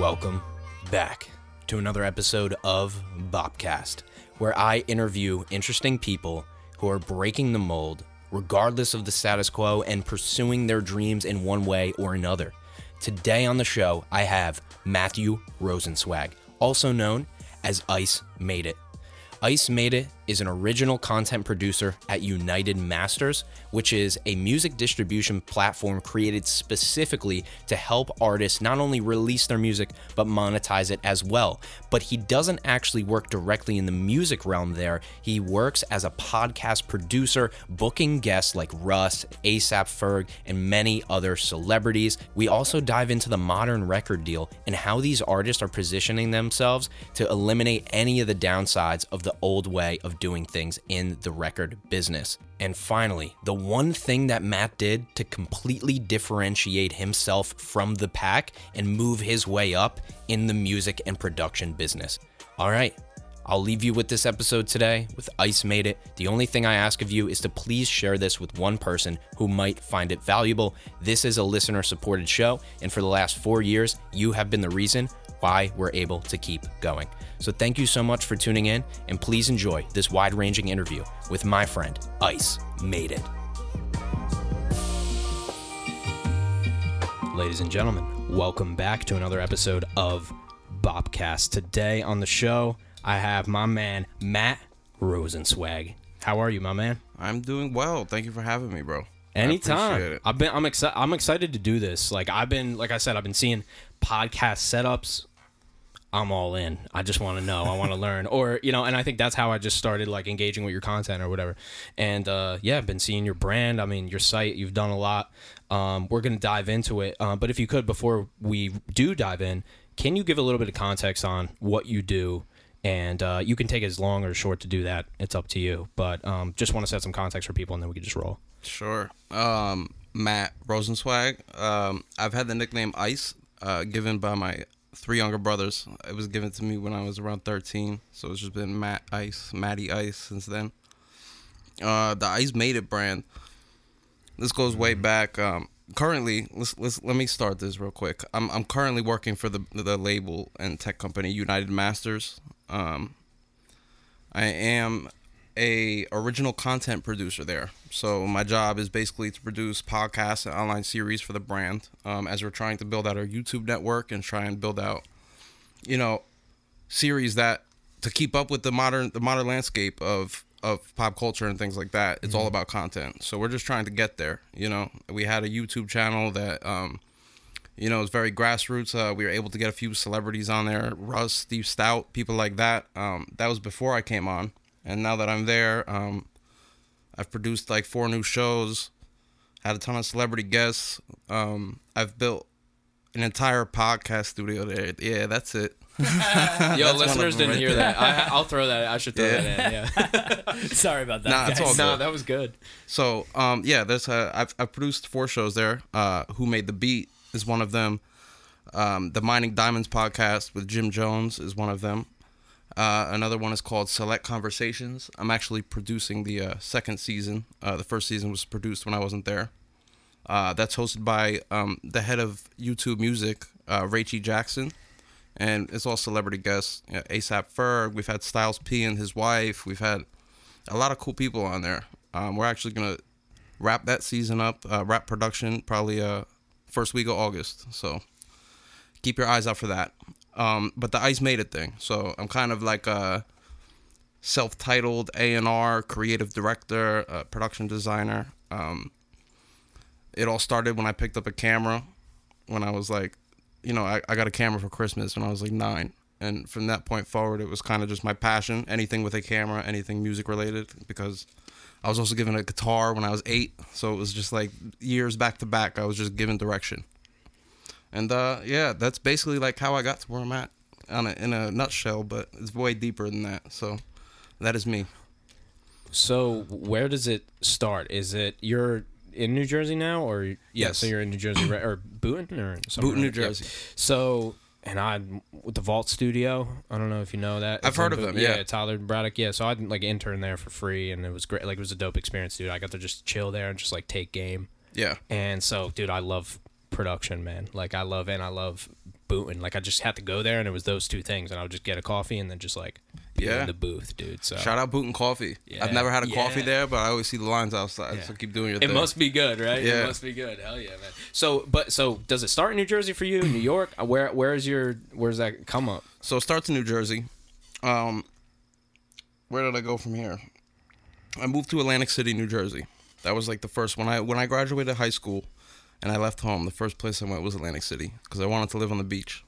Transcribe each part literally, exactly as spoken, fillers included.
Welcome back to another episode of Bobcast, where I interview interesting people who are breaking the mold, regardless of the status quo, and pursuing their dreams in one way or another. Today on the show, I have Matthew Rosenzweig, also known as Ice Made It. Ice Made It is an original content producer at United Masters, which is a music distribution platform created specifically to help artists not only release their music, but monetize it as well. But he doesn't actually work directly in the music realm there. He works as a podcast producer, booking guests like Russ, A$AP Ferg, and many other celebrities. We also dive into the modern record deal and how these artists are positioning themselves to eliminate any of the downsides of the old way of doing things in the record business. And finally, the one thing that Matt did to completely differentiate himself from the pack and move his way up in the music and production business. All right, I'll leave you with this episode today with Ice Made It. The only thing I ask of you is to please share this with one person who might find it valuable. This is a listener-supported show, and for the last four years, you have been the reason why we're able to keep going. So thank you so much for tuning in, and please enjoy this wide-ranging interview with my friend, Ice Made It. Ladies and gentlemen, welcome back to another episode of Bobcast. Today on the show, I have my man, Matt Rosenzweig. How are you, my man? I'm doing well. Thank you for having me, bro. Anytime. I've been, I'm excited. I'm excited to do this. Like I've been, like I said, I've been seeing podcast setups. I'm all in. I just want to know. I want to learn. Or, you know, and I think that's how I just started like engaging with your content or whatever. And uh, yeah, I've been seeing your brand. I mean, your site, you've done a lot. Um, we're going to dive into it. Uh, but if you could, before we do dive in, can you give a little bit of context on what you do? And uh, you can take as long or short to do that. It's up to you. But um, just want to set some context for people and then we can just roll. Sure. Um, Matt Rosenzweig. Um, I've had the nickname Ice uh, given by my three younger brothers. It was given to me when I was around thirteen. So it's just been Matt Ice, Matty Ice since then. Uh, the Ice Made It brand. This goes way back. Um, currently, let's, let's let me start this real quick. I'm I'm currently working for the the label and tech company United Masters. Um, I am a original content producer there. So my job is basically to produce podcasts and online series for the brand um, as we're trying to build out our YouTube network and try and build out, you know, series that to keep up with the modern the modern landscape of, of pop culture and things like that. It's mm-hmm. all about content. So we're just trying to get there. You know, we had a YouTube channel that, um, you know, is very grassroots. Uh, we were able to get a few celebrities on there. Russ, Steve Stout, people like that. Um, that was before I came on. And now that I'm there, um, I've produced like four new shows, had a ton of celebrity guests. Um, I've built an entire podcast studio there. Yeah, that's it. Yo, that's listeners didn't right hear there. That. I, I'll throw that. I should throw yeah. that in. Yeah. Sorry about that. Nah, it's all good. Nah, that was good. So, um, yeah, there's a, I've I've produced four shows there. Uh, Who Made the Beat is one of them. Um, the Mining Diamonds podcast with Jim Jones is one of them. Uh, another one is called Select Conversations. I'm actually producing the uh, second season. Uh, the first season was produced when I wasn't there. Uh, that's hosted by um, the head of YouTube Music, uh, Rachey Jackson. And it's all celebrity guests. You know, A$AP Ferg. We've had Styles P and his wife. We've had a lot of cool people on there. Um, we're actually going to wrap that season up, uh, wrap production probably uh, first week of August. So keep your eyes out for that. Um, but the Ice Made It thing. So I'm kind of like a self-titled A and R, creative director, uh, production designer. Um, it all started when I picked up a camera when I was like, you know, I, I got a camera for Christmas when I was like nine. And from that point forward, it was kind of just my passion, anything with a camera, anything music related, because I was also given a guitar when I was eight. So it was just like years back to back, I was just given direction. And, uh, yeah, that's basically, like, how I got to where I'm at on a, in a nutshell, but it's way deeper than that. So that is me. So where does it start? Is it you're in New Jersey now? or Yeah, yes. So you're in New Jersey, or Boone? Or somewhere Boone, New Jersey. Yep. So, and I'm with the Vault Studio. I don't know if you know that. I've it's heard of Bo- them, yeah. yeah. Tyler Braddock, yeah. So I, like, interned there for free, and it was great. Like, it was a dope experience, dude. I got to just chill there and just, like, take game. Yeah. And so, dude, I love production, man. Like I love and I love Boone. Like, I just had to go there, and it was those two things, and I would just get a coffee and then just, like, be yeah. in the booth, dude. So shout out Boone Coffee. Yeah. I've never had a yeah. coffee there, but I always see the lines outside, yeah. so keep doing your it thing. It must be good, right? Yeah. It must be good. Hell yeah, man. So, but, so, does it start in New Jersey for you, New York? Where, where is your, where's that come up? So, it starts in New Jersey. Um, where did I go from here? I moved to Atlantic City, New Jersey. That was, like, the first one. I, when I graduated high school and I left home, the first place I went was Atlantic City because I wanted to live on the beach.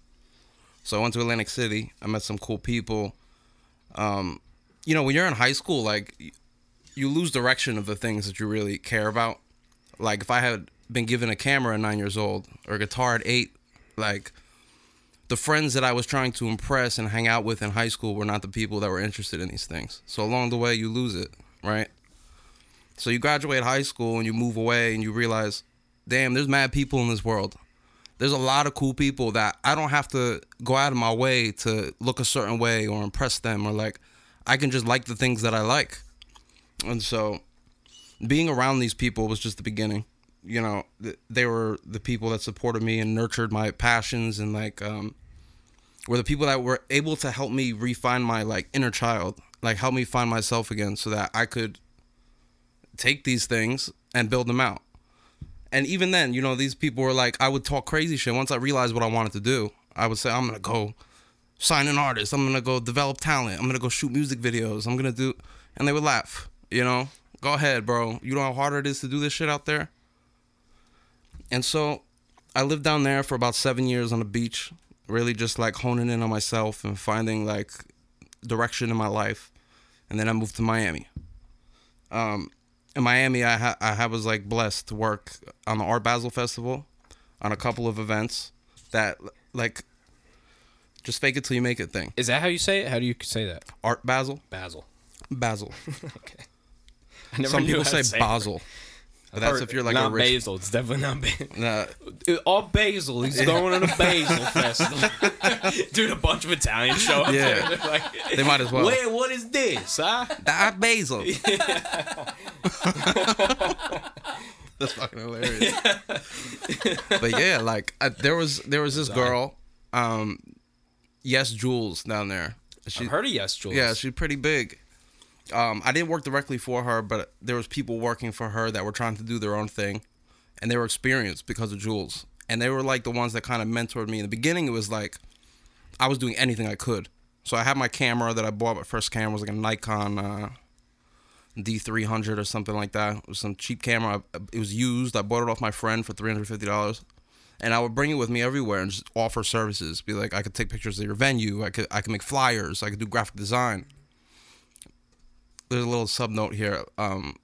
So I went to Atlantic City. I met some cool people. Um, you know, when you're in high school, like, you lose direction of the things that you really care about. Like, if I had been given a camera at nine years old or a guitar at eight, like, the friends that I was trying to impress and hang out with in high school were not the people that were interested in these things. So along the way, you lose it, right? So you graduate high school and you move away and you realize, damn, there's mad people in this world. There's a lot of cool people that I don't have to go out of my way to look a certain way or impress them, or like, I can just like the things that I like. And so being around these people was just the beginning. You know, they were the people that supported me and nurtured my passions, and like, um, were the people that were able to help me refine my like inner child, like help me find myself again so that I could take these things and build them out. And even then, you know, these people were like, I would talk crazy shit. Once I realized what I wanted to do, I would say, I'm going to go sign an artist. I'm going to go develop talent. I'm going to go shoot music videos. I'm going to do... And they would laugh, you know? Go ahead, bro. You know how harder it is to do this shit out there? And so I lived down there for about seven years on the beach, really just, like, honing in on myself and finding, like, direction in my life. And then I moved to Miami. Um... In Miami, I ha- I was, like, blessed to work on the Art Basel Festival, on a couple of events that, like, just fake it till you make it thing. Is that how you say it? How do you say that? Art Basel? Basel. Basel. Okay. I never Some knew people say, say Basel. It. But that's if you're, like, not a rich... Not Basil. It's definitely not Basil. Nah. All Basil. He's going on a Basil festival. Dude, a bunch of Italians show up yeah. there. Like, they might as well. Wait, what is this, huh? That Basil. Yeah. That's fucking hilarious. Yeah. But, yeah, like, I, there was there was this girl, um, Yes Jules, down there. She, I've heard of Yes Jules. Yeah, she's pretty big. Um, I didn't work directly for her, but there was people working for her that were trying to do their own thing, and they were experienced because of Jules. And they were like the ones that kind of mentored me. In the beginning, it was like I was doing anything I could. So I had my camera that I bought. My first camera was like a Nikon uh, D three hundred or something like that. It was some cheap camera. It was used. I bought it off my friend for three hundred fifty dollars, and I would bring it with me everywhere and just offer services. Be like, I could take pictures of your venue. I could I could make flyers. I could do graphic design. There's a little sub note here. Um,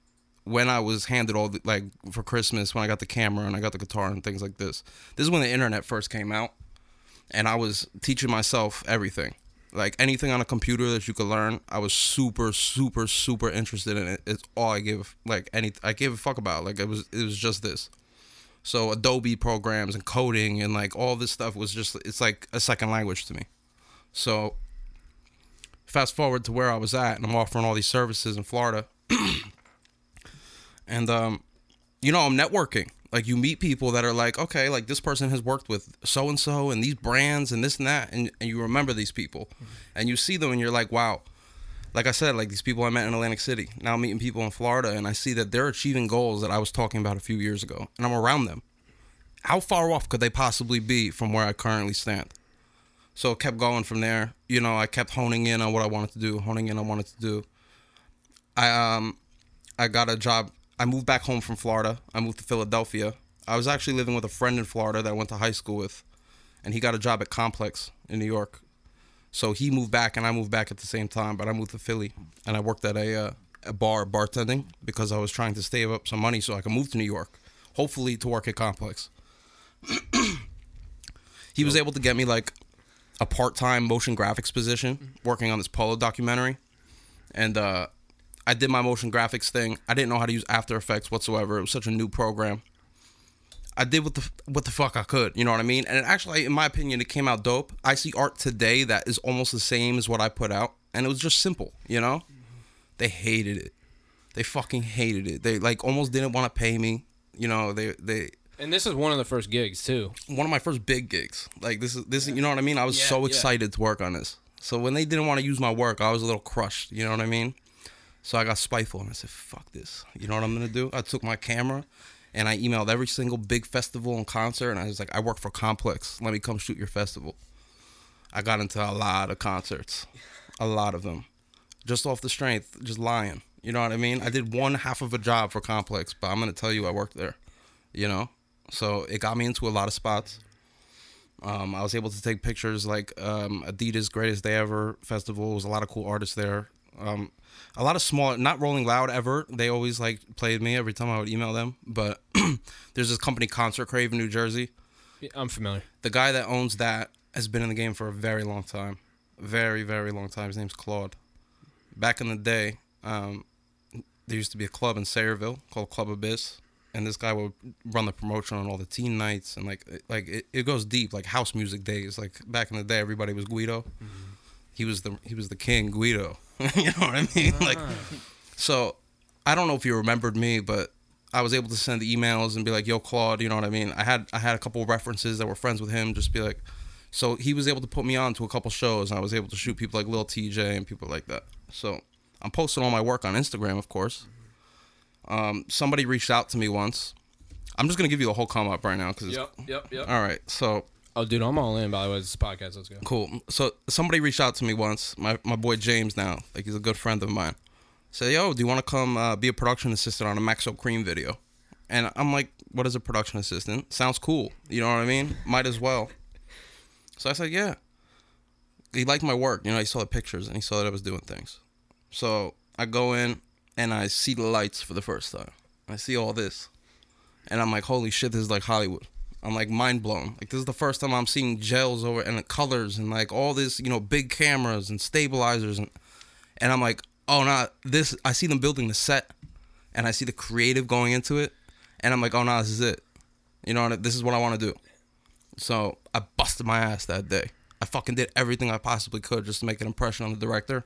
when I was handed all the, like for Christmas, when I got the camera and I got the guitar and things like this, this is when the internet first came out, and I was teaching myself everything, like anything on a computer that you could learn. I was super, super, super interested in it. It's all I gave, like any, I gave a fuck about. Like it was, it was just this. So Adobe programs and coding and like all this stuff was just, it's like a second language to me. So. Fast forward to where I was at, and I'm offering all these services in Florida. And, um, you know, I'm networking. Like, you meet people that are like, okay, like, this person has worked with so-and-so and these brands and this and that, and, and you remember these people. Mm-hmm. And you see them, and you're like, wow. Like I said, like, these people I met in Atlantic City. Now I'm meeting people in Florida, and I see that they're achieving goals that I was talking about a few years ago, and I'm around them. How far off could they possibly be from where I currently stand? So it kept going from there. You know, I kept honing in on what I wanted to do, honing in on what I wanted to do. I um, I got a job. I moved back home from Florida. I moved to Philadelphia. I was actually living with a friend in Florida that I went to high school with, and he got a job at Complex in New York. So he moved back, and I moved back at the same time, but I moved to Philly, and I worked at a, uh, a bar bartending because I was trying to save up some money so I could move to New York, hopefully to work at Complex. He was able to get me, like, a part-time motion graphics position working on this Polo documentary. And uh, I did my motion graphics thing. I didn't know how to use After Effects whatsoever. It was such a new program. I did what the what the fuck I could, you know what I mean? And it actually, in my opinion, it came out dope. I see art today that is almost the same as what I put out. And it was just simple, you know? They hated it. They fucking hated it. They, like, almost didn't want to pay me. You know, they... they And this is one of the first gigs too. One of my first big gigs. Like this is this yeah. you know what I mean? I was yeah, so excited yeah. to work on this. So when they didn't want to use my work, I was a little crushed, you know what I mean? So I got spiteful and I said, fuck this. You know what I'm going to do? I took my camera and I emailed every single big festival and concert and I was like, I work for Complex. Let me come shoot your festival. I got into a lot of concerts. A lot of them. Just off the strength, just lying. You know what I mean? I did one half of a job for Complex, but I'm going to tell you I worked there, you know? So it got me into a lot of spots. Um, I was able to take pictures like um, Adidas Greatest Day Ever Festival. There was a lot of cool artists there. Um, a lot of small, not Rolling Loud ever. They always like played me every time I would email them. But there's this company, Concert Crave in New Jersey. Yeah, I'm familiar. The guy that owns that has been in the game for a very long time. Very, very long time. His name's Claude. Back in the day, um, there used to be a club in Sayreville called Club Abyss. And this guy would run the promotion on all the teen nights. And, like, like it, it goes deep, like house music days. Like, back in the day, everybody was Guido. Mm-hmm. He was the he was the king, Guido. You know what I mean? Ah. Like, so I don't know if you remembered me, but I was able to send emails and be like, yo, Claude, you know what I mean? I had I had a couple of references that were friends with him. Just be like, so he was able to put me on to a couple shows. And I was able to shoot people like Lil T J and people like that. So I'm posting all my work on Instagram, of course. Um, somebody reached out to me once. I'm just going to give you the whole come up right now. Cause yep, it's... yep, yep. All right, so... Oh, dude, I'm all in, by the way. This is a podcast. Let's go. Cool. So somebody reached out to me once. My my boy James now. Like, he's a good friend of mine. Said, yo, do you want to come uh, be a production assistant on a Maxo Cream video? And I'm like, what is a production assistant? Sounds cool. You know what I mean? Might as well. So I said, yeah. He liked my work. You know, he saw the pictures and he saw that I was doing things. So I go in. And I see the lights for the first time. I see all this. And I'm like, holy shit, this is like Hollywood. I'm like mind blown. Like this is the first time I'm seeing gels over and the colors and like all this, you know, big cameras and stabilizers. And and I'm like, oh, nah, this, I see them building the set and I see the creative going into it. And I'm like, oh, nah, this is it. You know, this is what I want to do. So I busted my ass that day. I fucking did everything I possibly could just to make an impression on the director.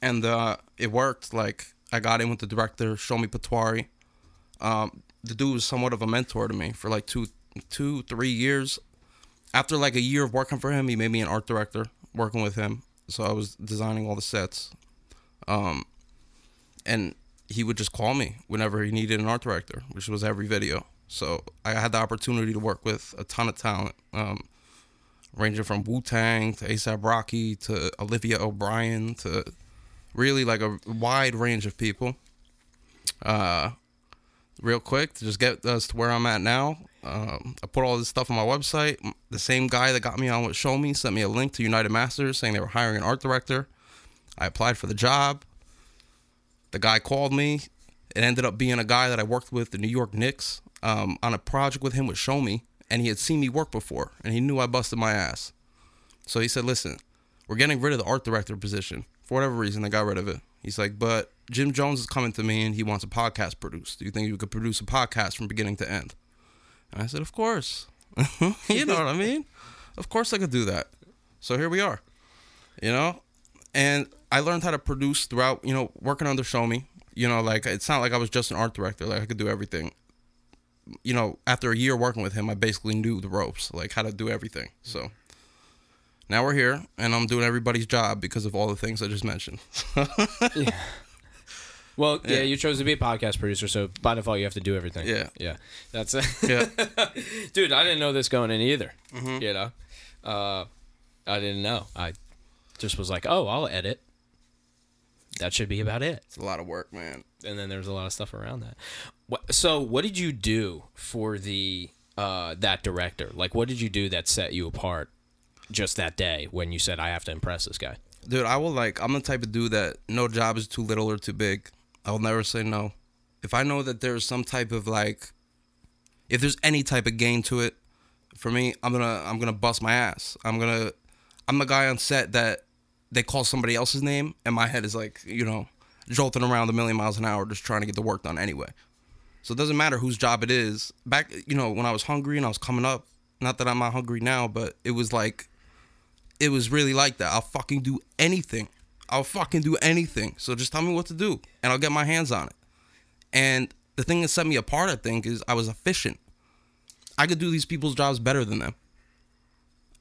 And uh, it worked. Like, I got in with the director, Shomi Patwari. Um, the dude was somewhat of a mentor to me for like two, two, three years. After like a year of working for him, he made me an art director working with him. So I was designing all the sets. Um, and he would just call me whenever he needed an art director, which was every video. So I had the opportunity to work with a ton of talent, um, ranging from Wu-Tang to A$AP Rocky to Olivia O'Brien to... Really, like, a wide range of people. Uh, real quick, to just get us to where I'm at now, um, I put all this stuff on my website. The same guy that got me on with Show Me sent me a link to United Masters saying they were hiring an art director. I applied for the job. The guy called me. It ended up being a guy that I worked with, the New York Knicks, um, on a project with him with Show Me, and he had seen me work before, and he knew I busted my ass. So he said, listen, we're getting rid of the art director position. For whatever reason, they got rid of it. He's like, but Jim Jones is coming to me and he wants a podcast produced. Do you think you could produce a podcast from beginning to end? And I said, of course. You know what I mean? Of course I could do that. So here we are, you know? And I learned how to produce throughout, you know, working under Show Me. You know, like, it's not like I was just an art director. Like, I could do everything. You know, after a year working with him, I basically knew the ropes, like how to do everything. So... Now we're here, and I'm doing everybody's job because of all the things I just mentioned. yeah. Well, yeah. yeah, you chose to be a podcast producer, so by default, you have to do everything. Yeah. Yeah. That's it. Yeah. Dude, I didn't know this going in either. Mm-hmm. You know? Uh, I didn't know. I just was like, oh, I'll edit. That should be about it. It's a lot of work, man. And then there's a lot of stuff around that. What, so what did you do for the uh, that director? Like, what did you do that set you apart? Just that day when you said, I have to impress this guy? Dude, I will, like, I'm the type of dude that no job is too little or too big. I'll never say no. If I know that there's some type of, like, if there's any type of game to it, for me, I'm gonna I'm gonna bust my ass. I'm gonna, I'm the guy on set that they call somebody else's name, and my head is, like, you know, jolting around a million miles an hour just trying to get the work done anyway. So it doesn't matter whose job it is. Back, you know, when I was hungry and I was coming up, not that I'm not hungry now, but it was, like, it was really like that. I'll fucking do anything. I'll fucking do anything. So just tell me what to do, and I'll get my hands on it. And the thing that set me apart, I think, is I was efficient. I could do these people's jobs better than them.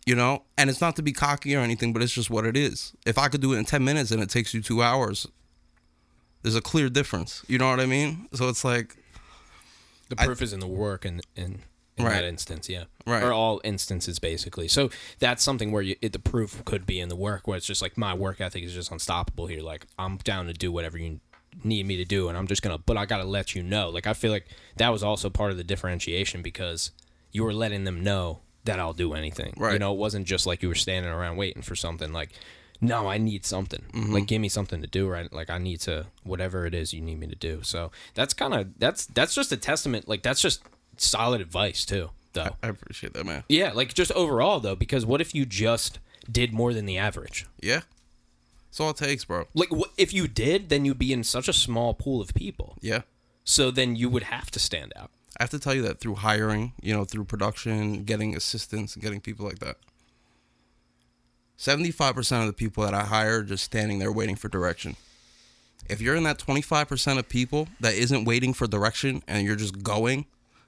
You know, and it's not to be cocky or anything, but it's just what it is. If I could do it in ten minutes and it takes you two hours, there's a clear difference. You know what I mean? So it's like the proof I, is in the work and in, in, in right. that instance, yeah, right. Or all instances basically. So that's something where you, it, the proof could be in the work, where it's just like my work ethic is just unstoppable here. Like I'm down to do whatever you need me to do, and I'm just gonna. But I gotta let you know. Like I feel like that was also part of the differentiation because you were letting them know that I'll do anything. Right. You know, it wasn't just like you were standing around waiting for something. Like, no, I need something. Mm-hmm. Like, give me something to do, right? Like, I need to, whatever it is you need me to do. So that's kind of, that's that's just a testament. Like, that's just solid advice, too, though. I, I appreciate that, man. Yeah, like, just overall, though, because what if you just did more than the average? Yeah. That's all it takes, bro. Like, what, if you did, then you'd be in such a small pool of people. Yeah. So then you would have to stand out. I have to tell you that through hiring, you know, through production, getting assistants, and getting people like that. seventy-five percent of the people that I hire are just standing there waiting for direction. If you're in that twenty-five percent of people that isn't waiting for direction and you're just going,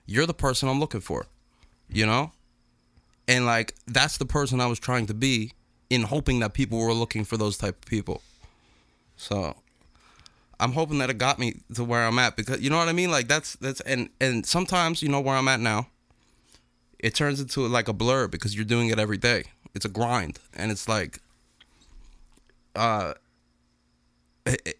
you're the person I'm looking for, you know? And, like, that's the person I was trying to be in hoping that people were looking for those type of people. So I'm hoping that it got me to where I'm at because, you know what I mean? Like, that's, that's, and, and sometimes, you know, where I'm at now, it turns into like a blur because you're doing it every day. It's a grind. And it's like, uh, it,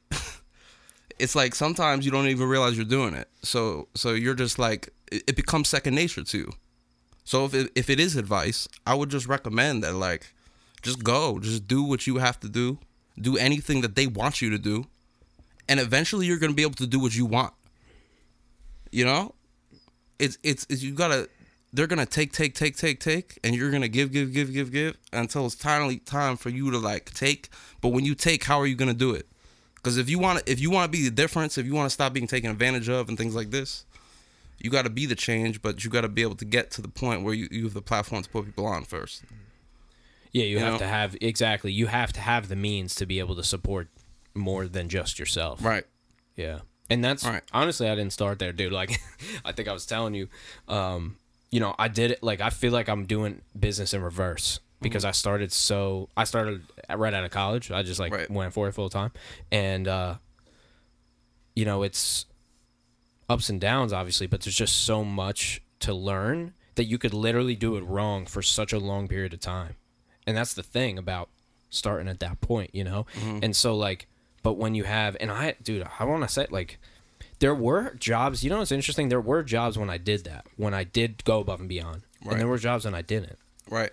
it's like sometimes you don't even realize you're doing it. So, so you're just like, it, it becomes second nature to you. So if it, if it is advice, I would just recommend that, like, just go, just do what you have to do, do anything that they want you to do. And eventually you're going to be able to do what you want. You know? It's, it's, it's you got to, they're going to take, take, take, take, take, and you're going to give, give, give, give, give until it's finally time for you to, like, take. But when you take, how are you going to do it? Because if you want to, if you want to be the difference, if you want to stop being taken advantage of and things like this, you got to be the change, but you got to be able to get to the point where you, you have the platform to put people on first. Yeah, you, you have know? to have, exactly, you have to have the means to be able to support more than just yourself. Right. Yeah. And that's right. Honestly, I didn't start there, dude. Like, I think I was telling you, um, you know, I did it. Like, I feel like I'm doing business in reverse because mm-hmm. I started so, I started right out of college. I just, like, right. went for it full time. And, uh, you know, it's ups and downs, obviously, but there's just so much to learn that you could literally do it wrong for such a long period of time. And that's the thing about starting at that point, you know? Mm-hmm. And so, like, but when you have, and I, dude, I want to say, like, there were jobs, you know what's interesting? There were jobs when I did that, when I did go above and beyond. Right. And there were jobs when I didn't. Right.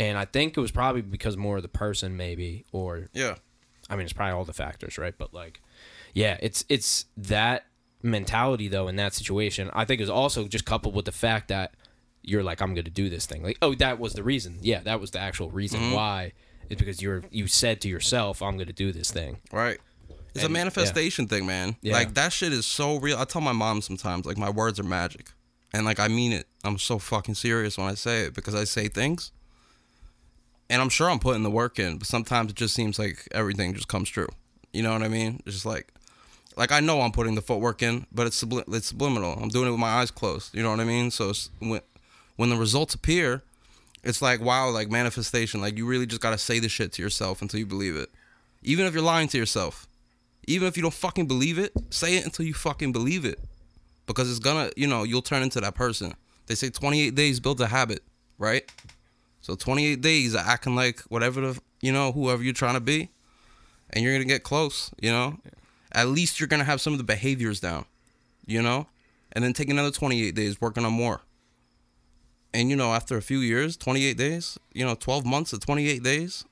And I think it was probably because more of the person maybe, or. Yeah. I mean, it's probably all the factors, right? But, like, yeah, it's it's that mentality, though, in that situation, I think is also just coupled with the fact that you're like, I'm going to do this thing. Like, oh, that was the reason. Yeah, that was the actual reason mm-hmm. why. It's because you're you said to yourself, I'm going to do this thing. Right. It's and, a manifestation yeah. thing, man. Yeah. Like, that shit is so real. I tell my mom sometimes, like, my words are magic. And, like, I mean it. I'm so fucking serious when I say it because I say things. And I'm sure I'm putting the work in, but sometimes it just seems like everything just comes true. You know what I mean? It's just like, like, I know I'm putting the footwork in, but it's, sublim- it's subliminal. I'm doing it with my eyes closed. You know what I mean? So it's, when, when the results appear, it's like, wow, like, manifestation. Like, you really just got to say this shit to yourself until you believe it. Even if you're lying to yourself. Even if you don't fucking believe it, say it until you fucking believe it. Because it's gonna, you know, you'll turn into that person. They say twenty-eight days builds a habit, right? So twenty-eight days of acting like whatever the, you know, whoever you're trying to be. And you're gonna get close, you know? Yeah. At least you're gonna have some of the behaviors down, you know? And then take another twenty-eight days working on more. And, you know, after a few years, twenty-eight days, you know, twelve months of twenty-eight days,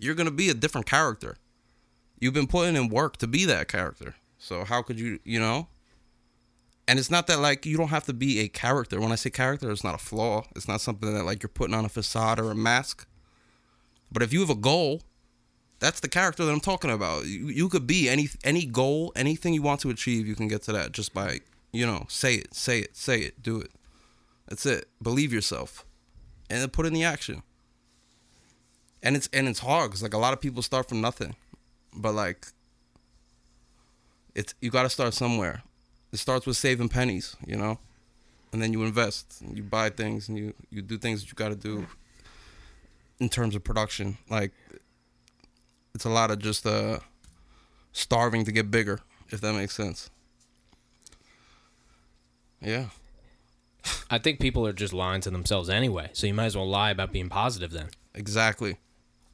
you're gonna be a different character. You've been putting in work to be that character. So how could you, you know? And it's not that, like, you don't have to be a character. When I say character, it's not a flaw. It's not something that, like, you're putting on a facade or a mask. But if you have a goal, that's the character that I'm talking about. You, you could be any any goal, anything you want to achieve, you can get to that just by, you know, say it, say it, say it, do it. That's it. Believe yourself. And then put in the action. And it's, and it's hard because, like, a lot of people start from nothing. But, like, it's, you got to start somewhere. It starts with saving pennies, you know? and then you invest, and you buy things, and you, you do things that you got to do in terms of production. Like, it's a lot of just uh, starving to get bigger, if that makes sense. Yeah. I think people are just lying to themselves anyway, so you might as well lie about being positive then. Exactly.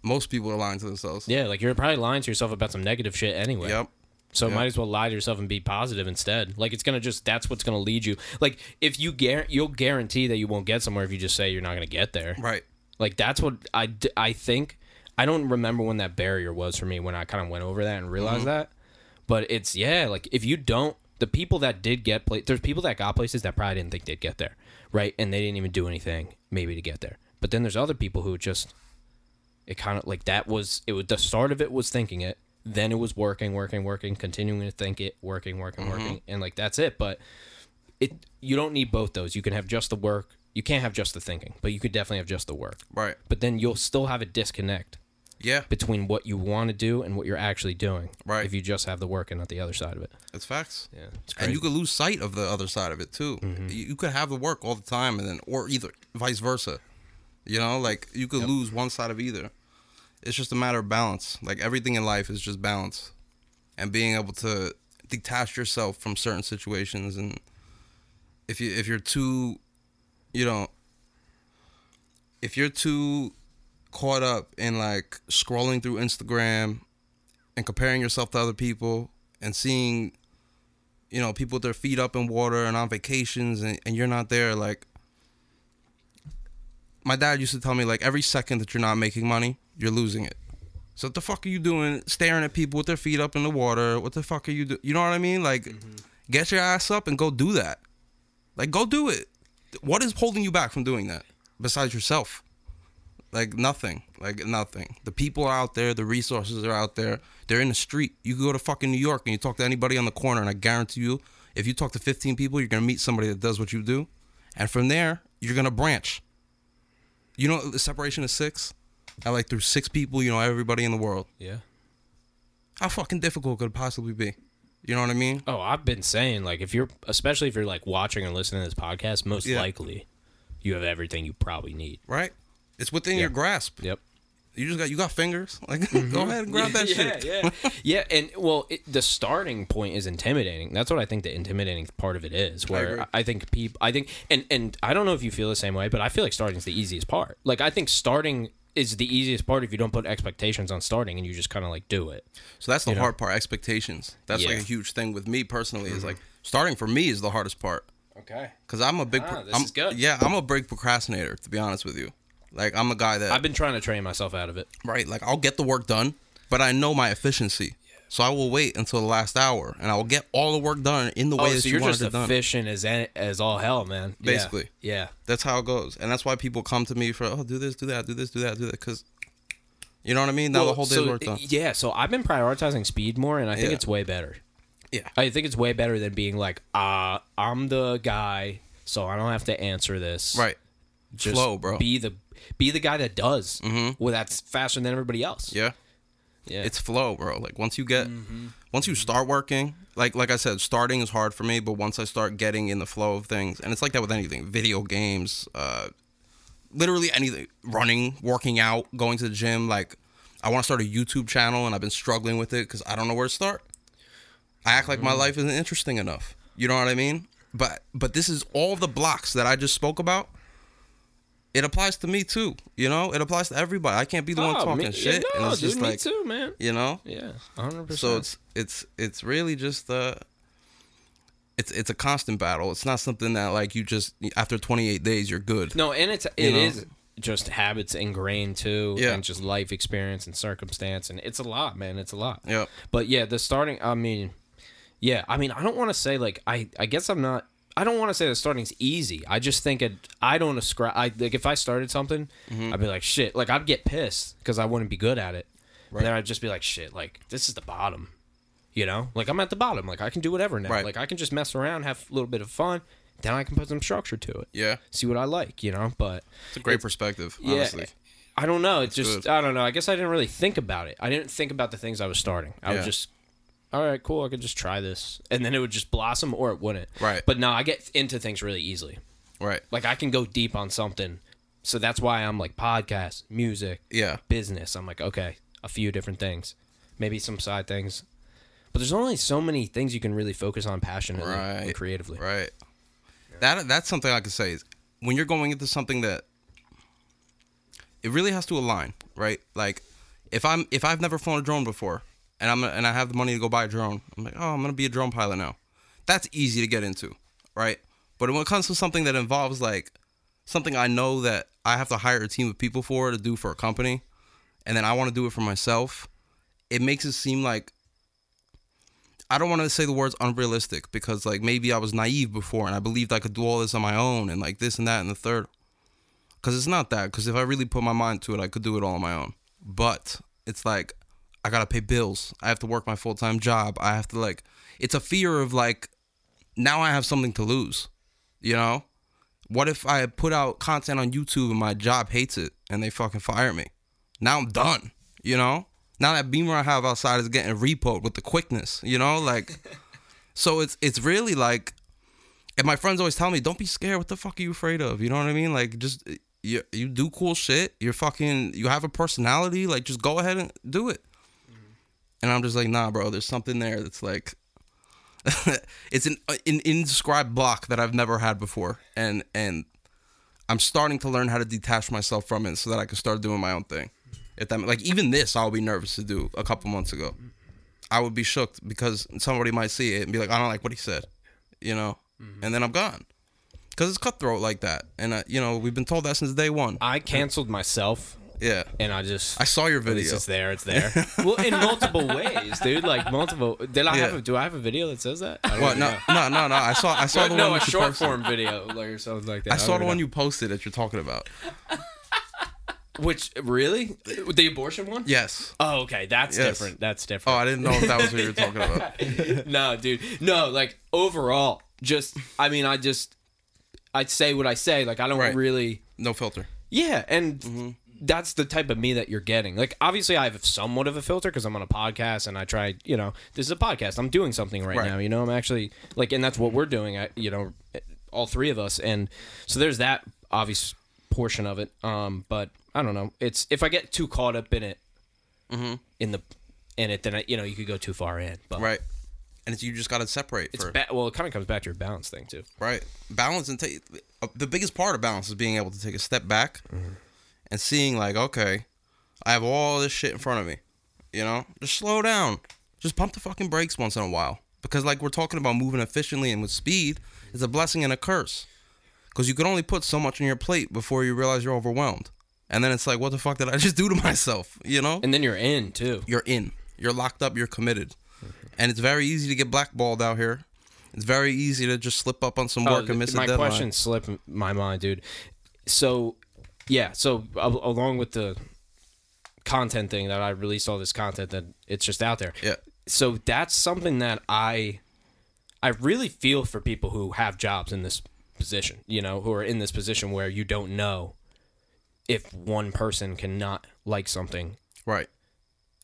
Most people are lying to themselves. Yeah, like you're probably lying to yourself about some negative shit anyway. Yep. So yep. might as well lie to yourself and be positive instead. Like, it's going to just, that's what's going to lead you. Like, if you, gar- you'll guarantee that you won't get somewhere if you just say you're not going to get there. Right. Like, that's what I, I think. I don't remember when that barrier was for me, when I kind of went over that and realized mm-hmm. that. But it's, yeah, like, if you don't, the people that did get places, there's people that got places that probably didn't think they'd get there, right? And they didn't even do anything maybe to get there. But then there's other people who just, it kind of, like, that was, it was, the start of it was thinking it. Then it was working, working, working, continuing to think it, working, working, mm-hmm. working. And, like, that's it. But it, you don't need both those. You can have just the work. You can't have just the thinking, but you could definitely have just the work. Right. But then you'll still have a disconnect. Yeah. Between what you want to do and what you're actually doing. Right. If you just have the work and not the other side of it. That's facts. Yeah. It's crazy. And you could lose sight of the other side of it, too. Mm-hmm. You could have the work all the time, and then, or either vice versa. You know, like, you could yep. lose one side of either. It's just a matter of balance. Like, everything in life is just balance. And being able to detach yourself from certain situations. And if you, if you're too, you know, if you're too caught up in, like, scrolling through Instagram and comparing yourself to other people and seeing, you know, people with their feet up in water and on vacations, and, and you're not there, like, my dad used to tell me, like, every second that you're not making money, you're losing it. So what the fuck are you doing staring at people with their feet up in the water? What the fuck are you doing? You know what I mean? Like, mm-hmm. get your ass up and go do that. Like, go do it. What is holding you back from doing that besides yourself? Like, nothing. Like, nothing. The people are out there. The resources are out there. They're in the street. You can go to fucking New York and you talk to anybody on the corner, and I guarantee you, if you talk to fifteen people, you're going to meet somebody that does what you do. And from there, you're going to branch. You know, the separation is six. I like through six people, you know, everybody in the world. Yeah. How fucking difficult could it possibly be? You know what I mean? Oh, I've been saying, like, if you're, especially if you're, like, watching or listening to this podcast, most yeah. likely you have everything you probably need. Right? It's within yeah. your grasp. Yep. You just got, you got fingers. Like, mm-hmm. go ahead and grab that yeah, shit. Yeah, yeah. yeah, and, well, it, the starting point is intimidating. That's what I think the intimidating part of it is, where I, I think people, I think, and, and I don't know if you feel the same way, but I feel like starting is the easiest part. Like, I think starting is the easiest part if you don't put expectations on starting and you just kind of, like, do it. So that's the you hard know? part, expectations. That's, yeah. like, a huge thing with me personally mm-hmm. is, like, starting for me is the hardest part. Okay. Because I'm a big, ah, pro- this I'm, is good. yeah, I'm a big procrastinator, to be honest with you. Like, I'm a guy that... I've been trying to train myself out of it. Right. Like, I'll get the work done, but I know my efficiency. Yeah. So I will wait until the last hour, and I will get all the work done in the oh, way so that you want it done. Oh, so you're just efficient as, as all hell, man. Basically. Yeah. yeah. That's how it goes. And that's why people come to me for, oh, do this, do that, do this, do that, do that, because... You know what I mean? Now well, the whole day's so, work done. Yeah, so I've been prioritizing speed more, and I think yeah. it's way better. Yeah. I think it's way better than being like, uh, I'm the guy, so I don't have to answer this. Right. Just flow, bro. Be the be the guy that does. Mm-hmm. Well, that's faster than everybody else. Yeah, yeah. It's flow, bro. Like, once you get, mm-hmm. once you start working, like like I said, starting is hard for me. But once I start getting in the flow of things, and it's like that with anything, video games, uh, literally anything, running, working out, going to the gym. Like, I want to start a YouTube channel, and I've been struggling with it because I don't know where to start. I act mm-hmm. like my life isn't interesting enough. You know what I mean? But but this is all the blocks that I just spoke about. It applies to me, too. You know? It applies to everybody. I can't be the oh, one talking me, shit. Yeah, no, and it's dude, just like, me too, man. You know? Yeah, one hundred percent. So it's it's it's really just... Uh, it's it's a constant battle. It's not something that, like, you just... After twenty-eight days, you're good. No, and it's it know? is just habits ingrained, too. Yeah. And just life experience and circumstance. And it's a lot, man. It's a lot. Yeah. But, yeah, the starting... I mean... Yeah, I mean, I don't want to say, like... I, I guess I'm not... I don't want to say that starting's easy. I just think it, I don't ascribe... I, like, if I started something, mm-hmm. I'd be like, shit. Like, I'd get pissed because I wouldn't be good at it. Right. And then I'd just be like, shit, like, this is the bottom. You know? Like, I'm at the bottom. Like, I can do whatever now. Right. Like, I can just mess around, have a little bit of fun. Then I can put some structure to it. Yeah. See what I like, you know? But... It's a great it's, perspective, honestly. Yeah, I don't know. It's That's just... Good. I don't know. I guess I didn't really think about it. I didn't think about the things I was starting. I yeah. was just... all right, cool, I could just try this. And then it would just blossom or it wouldn't. Right. But no, I get into things really easily. Right. Like, I can go deep on something. So that's why I'm like, podcast, music, yeah, business. I'm like, okay, a few different things. Maybe some side things. But there's only so many things you can really focus on passionately right. and creatively. Right. Yeah. That That's something I could say is when you're going into something that it really has to align, right? Like, if I'm if I've never flown a drone before and I'm and I have the money to go buy a drone, I'm like, oh, I'm gonna be a drone pilot now. That's easy to get into, right? But when it comes to something that involves like something I know that I have to hire a team of people for to do for a company, and then I want to do it for myself, it makes it seem like I don't want to say the words unrealistic because like maybe I was naive before and I believed I could do all this on my own and like this and that and the third. Because it's not that. Because if I really put my mind to it, I could do it all on my own. But it's like, I got to pay bills. I have to work my full-time job. I have to like, it's a fear of like, now I have something to lose, you know? What if I put out content on YouTube and my job hates it and they fucking fire me? Now I'm done, you know? Now that Beamer I have outside is getting repoed with the quickness, you know? Like, so it's it's really like, and my friends always tell me, don't be scared. What the fuck are you afraid of? You know what I mean? Like, just, you you do cool shit. You're fucking, you have a personality. Like, just go ahead and do it. Mm-hmm. And I'm just like, nah, bro, there's something there that's like, it's an, an indescribable block that I've never had before. And, and I'm starting to learn how to detach myself from it so that I can start doing my own thing. If that, like, even this, I would be nervous to do a couple months ago. I would be shook because somebody might see it and be like, I don't like what he said, you know? Mm-hmm. And then I'm gone. Because it's cutthroat like that. And, I, you know, we've been told that since day one. I canceled myself. Yeah. And I just... I saw your video. It's there. It's there. Well, in multiple ways, dude. Like, multiple... Did I yeah. have a, do I have a video that says that? I don't what? Really no, know. no, no, no. I saw I saw well, the no, one... No, a short-form video like, or something like that. I, I saw the one know. you posted that you're talking about. Which, really? The abortion one? Yes. Oh, okay. That's yes. different. That's different. Oh, I didn't know if that was what you were talking about. No, dude. No, like, overall, just... I mean, I just... I'd say what I say. Like, I don't right. really... No filter. Yeah, and mm-hmm. that's the type of me that you're getting. Like, obviously, I have somewhat of a filter because I'm on a podcast and I try, you know, this is a podcast. I'm doing something right, right. now, you know? I'm actually... Like, and that's what we're doing, I, you know, all three of us. And so there's that obvious portion of it. Um, but I don't know. It's... If I get too caught up in it, mm-hmm. in the in it, then, I, you know, you could go too far in. But. Right. And it's, you just got to separate. It's for, ba- well, it kind of comes back to your balance thing, too. Right. Balance and take... Uh, the biggest part of balance is being able to take a step back mm-hmm. and seeing, like, okay, I have all this shit in front of me. You know? Just slow down. Just pump the fucking brakes once in a while. Because, like, we're talking about moving efficiently and with speed is a blessing and a curse. Because you can only put so much on your plate before you realize you're overwhelmed. And then it's like, what the fuck did I just do to myself? You know? And then you're in, too. You're in. You're locked up. You're committed. And it's very easy to get blackballed out here. It's very easy to just slip up on some work oh, and miss a deadline. My question slipped my mind, dude. So, yeah. So, along with the content thing that I released all this content that it's just out there. Yeah. So, that's something that I, I really feel for people who have jobs in this position, you know, who are in this position where you don't know if one person cannot like something. Right.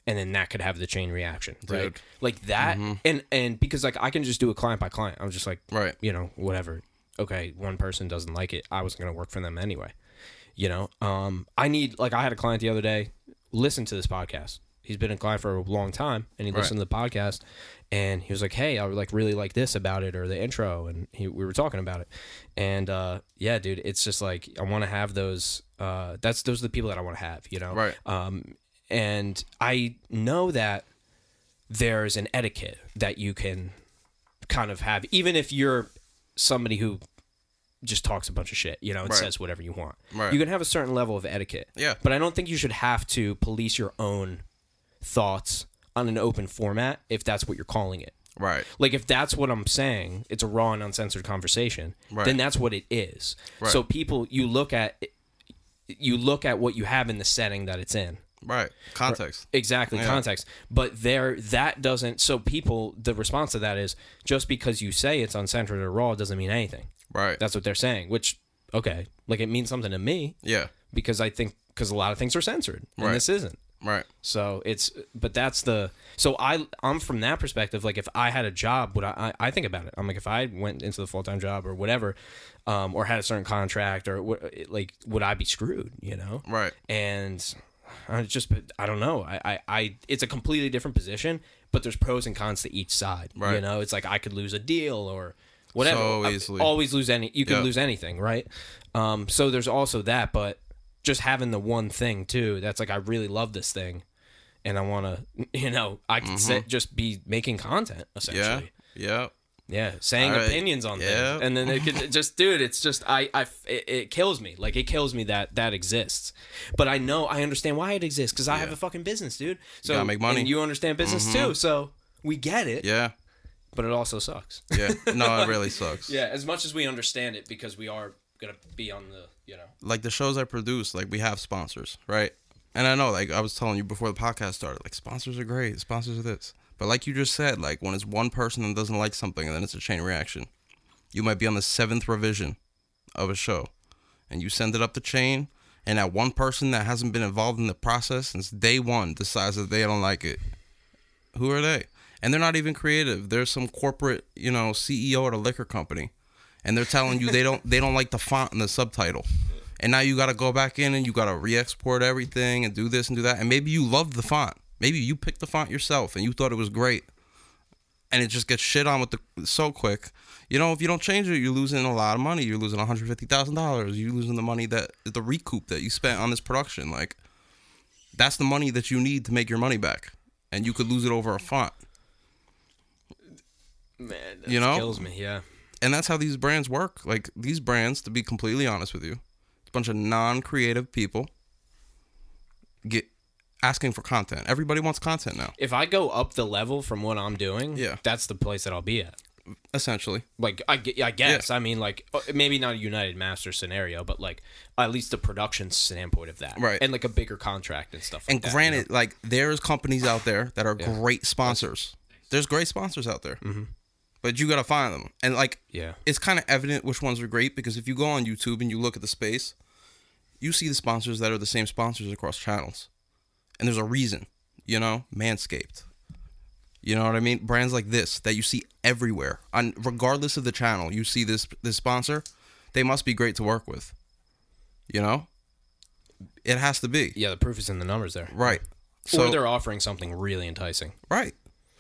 And then that could have the chain reaction, right? Dude. Like that, mm-hmm. and and because like I can just do it client by client. I'm just like, right, you know, whatever. Okay, one person doesn't like it. I wasn't gonna work for them anyway, you know. Um, I need like I had a client the other day listen to this podcast. He's been a client for a long time, and he right. listened to the podcast, and he was like, "Hey, I would like really like this about it or the intro," and he, we were talking about it, and uh, yeah, dude, it's just like I want to have those. Uh, that's those are the people that I want to have, you know. Right. Um. And I know that there's an etiquette that you can kind of have, even if you're somebody who just talks a bunch of shit, you know, and right. says whatever you want. Right. You can have a certain level of etiquette. Yeah. But I don't think you should have to police your own thoughts on an open format if that's what you're calling it. Right. Like, if that's what I'm saying, it's a raw and uncensored conversation, right. then that's what it is. Right. So people, you look at you look at what you have in the setting that it's in. Right. Context. Exactly. Yeah. Context. But there, that doesn't, so people, the response to that is just because you say it's uncensored or raw doesn't mean anything. Right. That's what they're saying, which, okay, like it means something to me. Yeah. Because I think, because a lot of things are censored and right. this isn't. Right. So it's, but that's the, so I, I'm from that perspective. Like if I had a job, would I, I, I think about it. I'm like, if I went into the full-time job or whatever, um, or had a certain contract or what, like, would I be screwed, you know? Right. And I just, I don't know. I, I, I, it's a completely different position, but there's pros and cons to each side. Right. You know, it's like I could lose a deal or whatever. So easily. I, always lose any, you could yep. lose anything. Right. Um, so there's also that, but just having the one thing too, that's like, I really love this thing and I want to, you know, I can mm-hmm. sit, just be making content essentially. Yeah. Yeah. Yeah. Saying right. opinions on yeah. things. And then they could just, dude, it's just, I, I, it, it kills me. Like it kills me that that exists, but I know, I understand why it exists. Cause I yeah. have a fucking business, dude. So you gotta make money. And you understand business mm-hmm. too. So we get it. Yeah. But it also sucks. Yeah. No, it really sucks. Yeah. As much as we understand it, because we are gonna be on the, you know, like the shows I produce, like we have sponsors, right? And I know, like I was telling you before the podcast started, like sponsors are great, sponsors are this, but like you just said, like when it's one person that doesn't like something and then it's a chain reaction, you might be on the seventh revision of a show and you send it up the chain, and that one person that hasn't been involved in the process since day one decides that they don't like it. Who are they? And they're not even creative. There's some corporate, you know, C E O at a liquor company. And they're telling you they don't they don't like the font and the subtitle. And now you got to go back in and you got to re-export everything and do this and do that. And maybe you love the font. Maybe you picked the font yourself and you thought it was great. And it just gets shit on with the so quick. You know, if you don't change it, you're losing a lot of money. You're losing one hundred fifty thousand dollars. You're losing the money that, the recoup that you spent on this production. Like, that's the money that you need to make your money back. And you could lose it over a font. Man, that you know? Kills me, yeah. And that's how these brands work. Like, these brands, to be completely honest with you, it's a bunch of non-creative people get asking for content. Everybody wants content now. If I go up the level from what I'm doing, yeah. that's the place that I'll be at. Essentially. Like, I, I guess. Yeah. I mean, like, maybe not a United Masters scenario, but, like, at least the production standpoint of that. Right. And, like, a bigger contract and stuff like and that. And granted, you know? Like, there's companies out there that are yeah. great sponsors. There's great sponsors out there. Mm-hmm. But you got to find them. And, like, yeah. it's kind of evident which ones are great because if you go on YouTube and you look at the space, you see the sponsors that are the same sponsors across channels. And there's a reason, you know? Manscaped. You know what I mean? Brands like this that you see everywhere. On, regardless of the channel, you see this this sponsor, they must be great to work with. You know? It has to be. Yeah, the proof is in the numbers there. Right. So, or they're offering something really enticing. Right.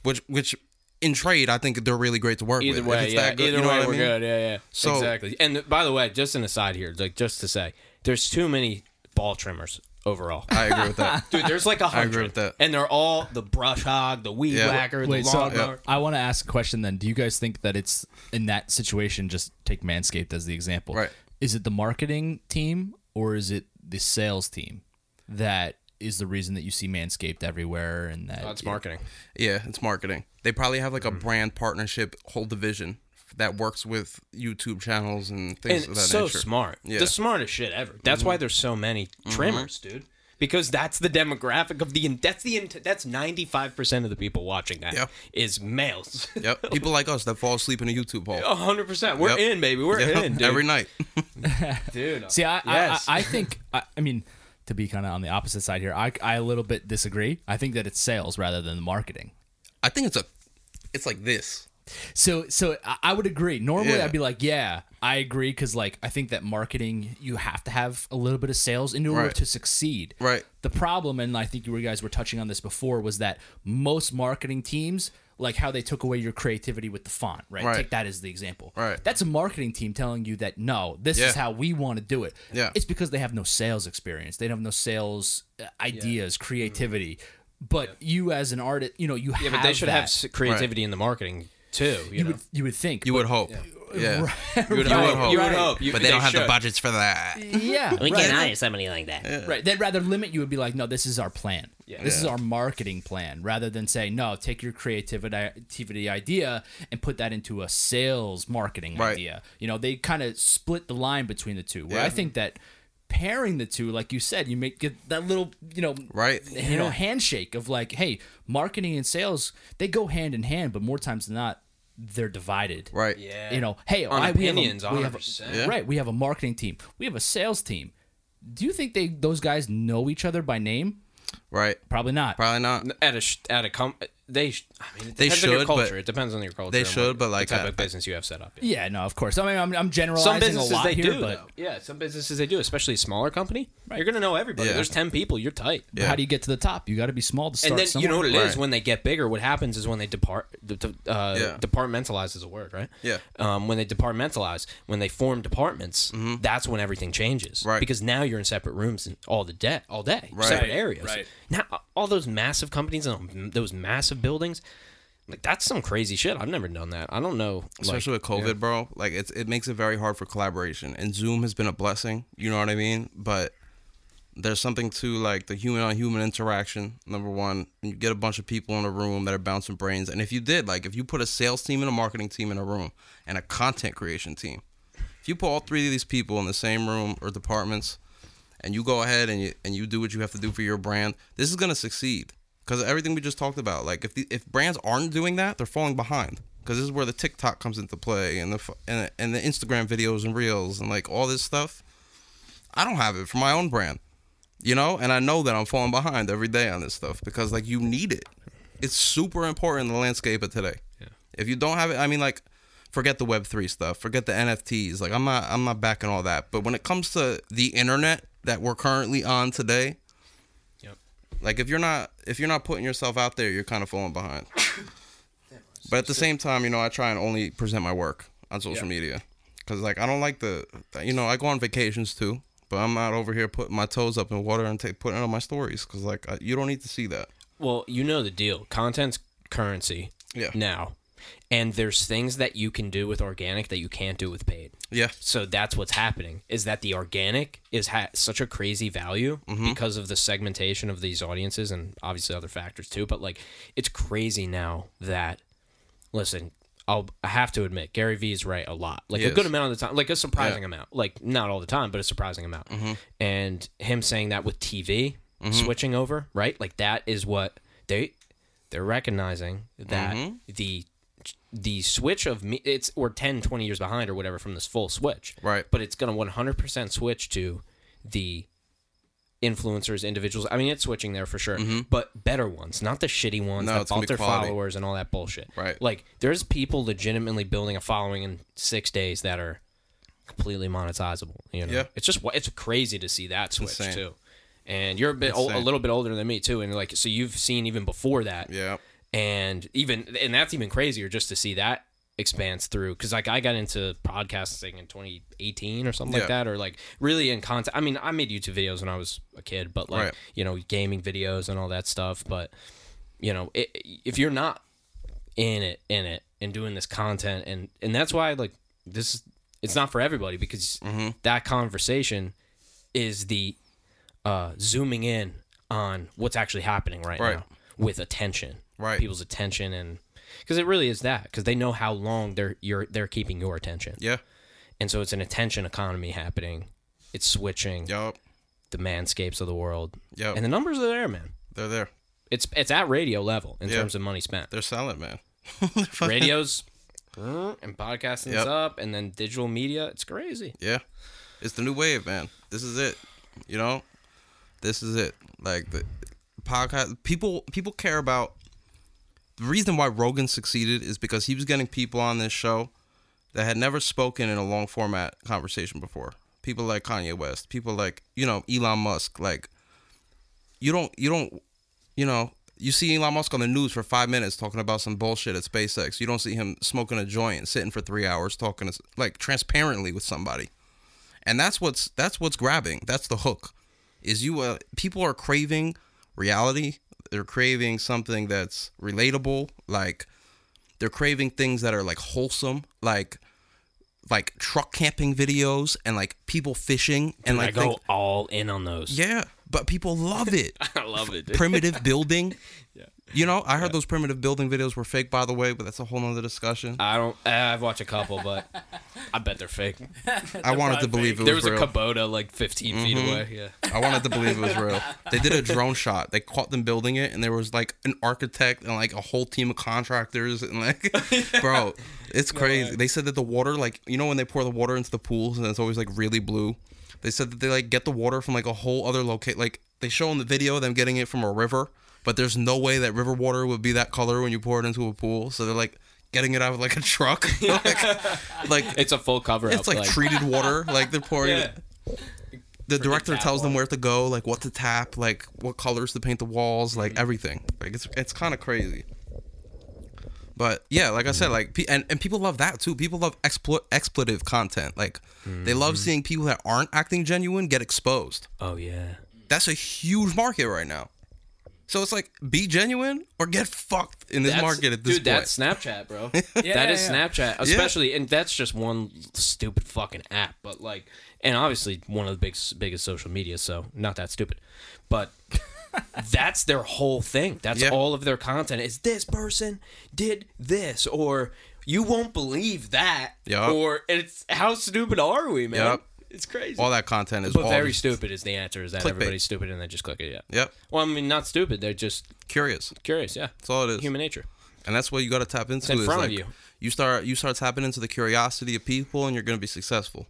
Which which... in trade, I think they're really great to work either with. Way, yeah. Good, either you know way, I mean? We're good. Yeah, yeah. So, exactly. And by the way, just an aside here, like just to say, there's too many ball trimmers overall. I agree with that, dude. There's like a hundred. I agree with that. And they're all the brush hog, the weed yeah. whacker, Wait, the so, lawnmower. Yeah. I want to ask a question. Then, do you guys think that it's in that situation? Just take Manscaped as the example. Right. Is it the marketing team or is it the sales team that is the reason that you see Manscaped everywhere? And that oh, it's marketing. Yeah, it's marketing. They probably have like a mm. brand partnership whole division that works with YouTube channels and things and of that so nature. It's so smart. Yeah. The smartest shit ever. That's mm-hmm. why there's so many trimmers, mm-hmm. dude. Because that's the demographic of the that's the that's ninety-five percent of the people watching that yep. is males. Yep. People like us that fall asleep in a YouTube hole. one hundred percent. We're yep. in, baby. We're yep. in, dude. Every night. Dude. See, I yes. I, I think I, I mean to be kind of on the opposite side here, I, I a little bit disagree. I think that it's sales rather than the marketing. I think it's a, it's like this. So so I would agree. Normally yeah. I'd be like, yeah, I agree, because like I think that marketing, you have to have a little bit of sales in order right. to succeed. Right. The problem, and I think you guys were touching on this before, was that most marketing teams, like how they took away your creativity with the font, right? right. Take that as the example. Right. That's a marketing team telling you that, no, this yeah. is how we want to do it. Yeah. It's because they have no sales experience. They have no sales ideas, yeah. creativity. Mm-hmm. But yeah. you as an artist, you know, you yeah, have Yeah, but they should that. have creativity right. in the marketing too. You, you, know? would, you would think. You but, would hope. Yeah. Yeah. Right. You would hope. Right. You would hope. You, but they, they don't have should. the budgets for that. Yeah. We right. can't hire somebody like that. Yeah. Right. They'd rather limit you and be like, no, this is our plan. Yeah. This yeah. is our marketing plan, rather than say, no, take your creativity idea and put that into a sales marketing right. idea. You know, they kind of split the line between the two. Where yeah. I think that pairing the two, like you said, you make get that little, you know, right. you yeah. know, handshake of like, hey, marketing and sales, they go hand in hand, but more times than not, they're divided. Right. Yeah. You know, hey, on I, opinions, we have a, we have a, yeah. right. we have a marketing team. We have a sales team. Do you think they those guys know each other by name? Right. Probably not. Probably not. At a at a com- they I mean it they should, on your culture. It depends on your culture. They should, but like the type uh, of business you have set up. Yeah, yeah no, of course. I mean, I'm, I'm generalizing some businesses a lot they here, do, but yeah, some businesses they do, especially a smaller company. Right. You're gonna know everybody. Yeah. There's ten people. You're tight. Yeah. How do you get to the top? You got to be small to start. And then somewhere. You know what it is right. when they get bigger. What happens is when they depart de- de- uh, yeah. departmentalize is a word, right? Yeah. Um, when they departmentalize, when they form departments, mm-hmm. that's when everything changes. Right. Because now you're in separate rooms all the day, all day, right. separate areas. Right. Now all those massive companies and those massive buildings, like that's some crazy shit. I've never done that. I don't know. Especially like, with COVID, yeah. bro. Like it's it makes it very hard for collaboration. And Zoom has been a blessing. You know what I mean? But there's something to like the human on human interaction. Number one, and you get a bunch of people in a room that are bouncing brains. And if you did, like if you put a sales team and a marketing team in a room and a content creation team, if you put all three of these people in the same room or departments, and you go ahead and you and you do what you have to do for your brand, this is gonna succeed. Because everything we just talked about, like if the, if brands aren't doing that, they're falling behind. Because this is where the TikTok comes into play and the and, and the Instagram videos and reels and like all this stuff. I don't have it for my own brand, you know, and I know that I'm falling behind every day on this stuff because like you need it. It's super important in the landscape of today. Yeah. If you don't have it, I mean, like forget the Web three stuff, forget the N F Ts. Like I'm not I'm not backing all that, but when it comes to the internet that we're currently on today. Like if you're not if you're not putting yourself out there, you're kind of falling behind. But at the same time, you know, I try and only present my work on social yeah. media, because like I don't like the, you know, I go on vacations too, but I'm not over here putting my toes up in water and take, putting it on my stories, because like I, you don't need to see that. Well, you know the deal. Content's currency. Yeah. Now. And there's things that you can do with organic that you can't do with paid. Yeah. So that's what's happening, is that the organic is ha- such a crazy value mm-hmm. because of the segmentation of these audiences and obviously other factors too. But like, it's crazy now that, listen, I'll, I have to admit, Gary Vee is right a lot. Like yes. a good amount of the time, like a surprising yeah. amount. Like not all the time, but a surprising amount. Mm-hmm. And him saying that with T V, mm-hmm. switching over, right? Like that is what they, they're recognizing that mm-hmm. the... the switch of me it's we're ten, twenty years behind or whatever from this full switch, right? But it's going to one hundred percent switch to the influencers, individuals. I mean, it's switching there for sure, mm-hmm. but better ones, not the shitty ones no, that bought their quality. Followers and all that bullshit, right? Like there's people legitimately building a following in six days that are completely monetizable. You know, yeah. it's just it's crazy to see that switch Insane. too. And you're a bit o- a little bit older than me too, and like so you've seen even before that, yeah. And even and that's even crazier just to see that expanse through, because like I got into podcasting in twenty eighteen or something yeah. like that, or like really in content. I mean, I made YouTube videos when I was a kid, but like right. you know, gaming videos and all that stuff. But you know, it, if you're not in it, in it, and doing this content, and and that's why like this, it's not for everybody, because mm-hmm. that conversation is the uh, zooming in on what's actually happening right, right. now with attention. Right. People's attention, and because it really is that, because they know how long they're you're they're keeping your attention. Yeah. And so it's an attention economy happening. It's switching. Yep. The manscapes of the world. Yep. And the numbers are there, man. They're there. It's it's at radio level in yep. terms of money spent. They're selling, man. Radios and podcasting yep. is up, and then digital media. It's crazy. Yeah. It's the new wave, man. This is it. You know, this is it. Like the podcast people people care about. The reason why Rogan succeeded is because he was getting people on this show that had never spoken in a long format conversation before. People like Kanye West, people like, you know, Elon Musk. Like, you don't, you don't, you know, you see Elon Musk on the news for five minutes talking about some bullshit at SpaceX. You don't see him smoking a joint and sitting for three hours talking to, like transparently with somebody. And that's what's, that's what's grabbing. That's the hook, is you, uh, people are craving reality. They're craving something that's relatable. Like they're craving things that are like wholesome, like like truck camping videos and like people fishing and dude, like I go things. all in on those. Yeah, but people love it. I love it. Dude. Primitive building. Yeah. You know, I heard yeah. those primitive building videos were fake, by the way, but that's a whole nother discussion. I don't. I've watched a couple, but I bet they're fake. they're I wanted to believe fake. it was real. There was real. a Kubota like fifteen mm-hmm. feet away. Yeah. I wanted to believe it was real. They did a drone shot. They caught them building it, and there was like an architect and like a whole team of contractors and like, yeah. bro, it's crazy. No, like, they said that the water, like you know, when they pour the water into the pools and it's always like really blue. They said that they like get the water from like a whole other location. Like they show in the video them getting it from a river, but there's no way that river water would be that color when you pour it into a pool. So they're like getting it out of like a truck. like, like it's a full cover. It's like, like treated water. Like they're pouring yeah. it. The director tells them where to go, like what to tap, like what colors to paint the walls, like mm-hmm. everything. Like it's it's kind of crazy. But yeah, like I said, like and, and people love that too. People love expl- expletive content. Like mm-hmm. they love seeing people that aren't acting genuine get exposed. Oh yeah, that's a huge market right now. So it's like be genuine or get fucked in this that's, market at this dude, point. Dude, that's Snapchat, bro. yeah, that yeah, is yeah. Snapchat, especially, yeah. and that's just one stupid fucking app. But like, and obviously one of the big biggest social media, so not that stupid. But that's their whole thing. That's yeah. all of their content is this person did this, or you won't believe that, yep. or it's how stupid are we, man? Yep. It's crazy. All that content is but all very stupid is the answer. Is that clickbait. Everybody's stupid and they just click it? Yeah. Yep. Well, I mean, not stupid. They're just curious. Curious. Yeah. That's all it is. Human nature. And that's what you got to tap into. It's in front like, of you. You start. You start tapping into the curiosity of people, and you're going to be successful.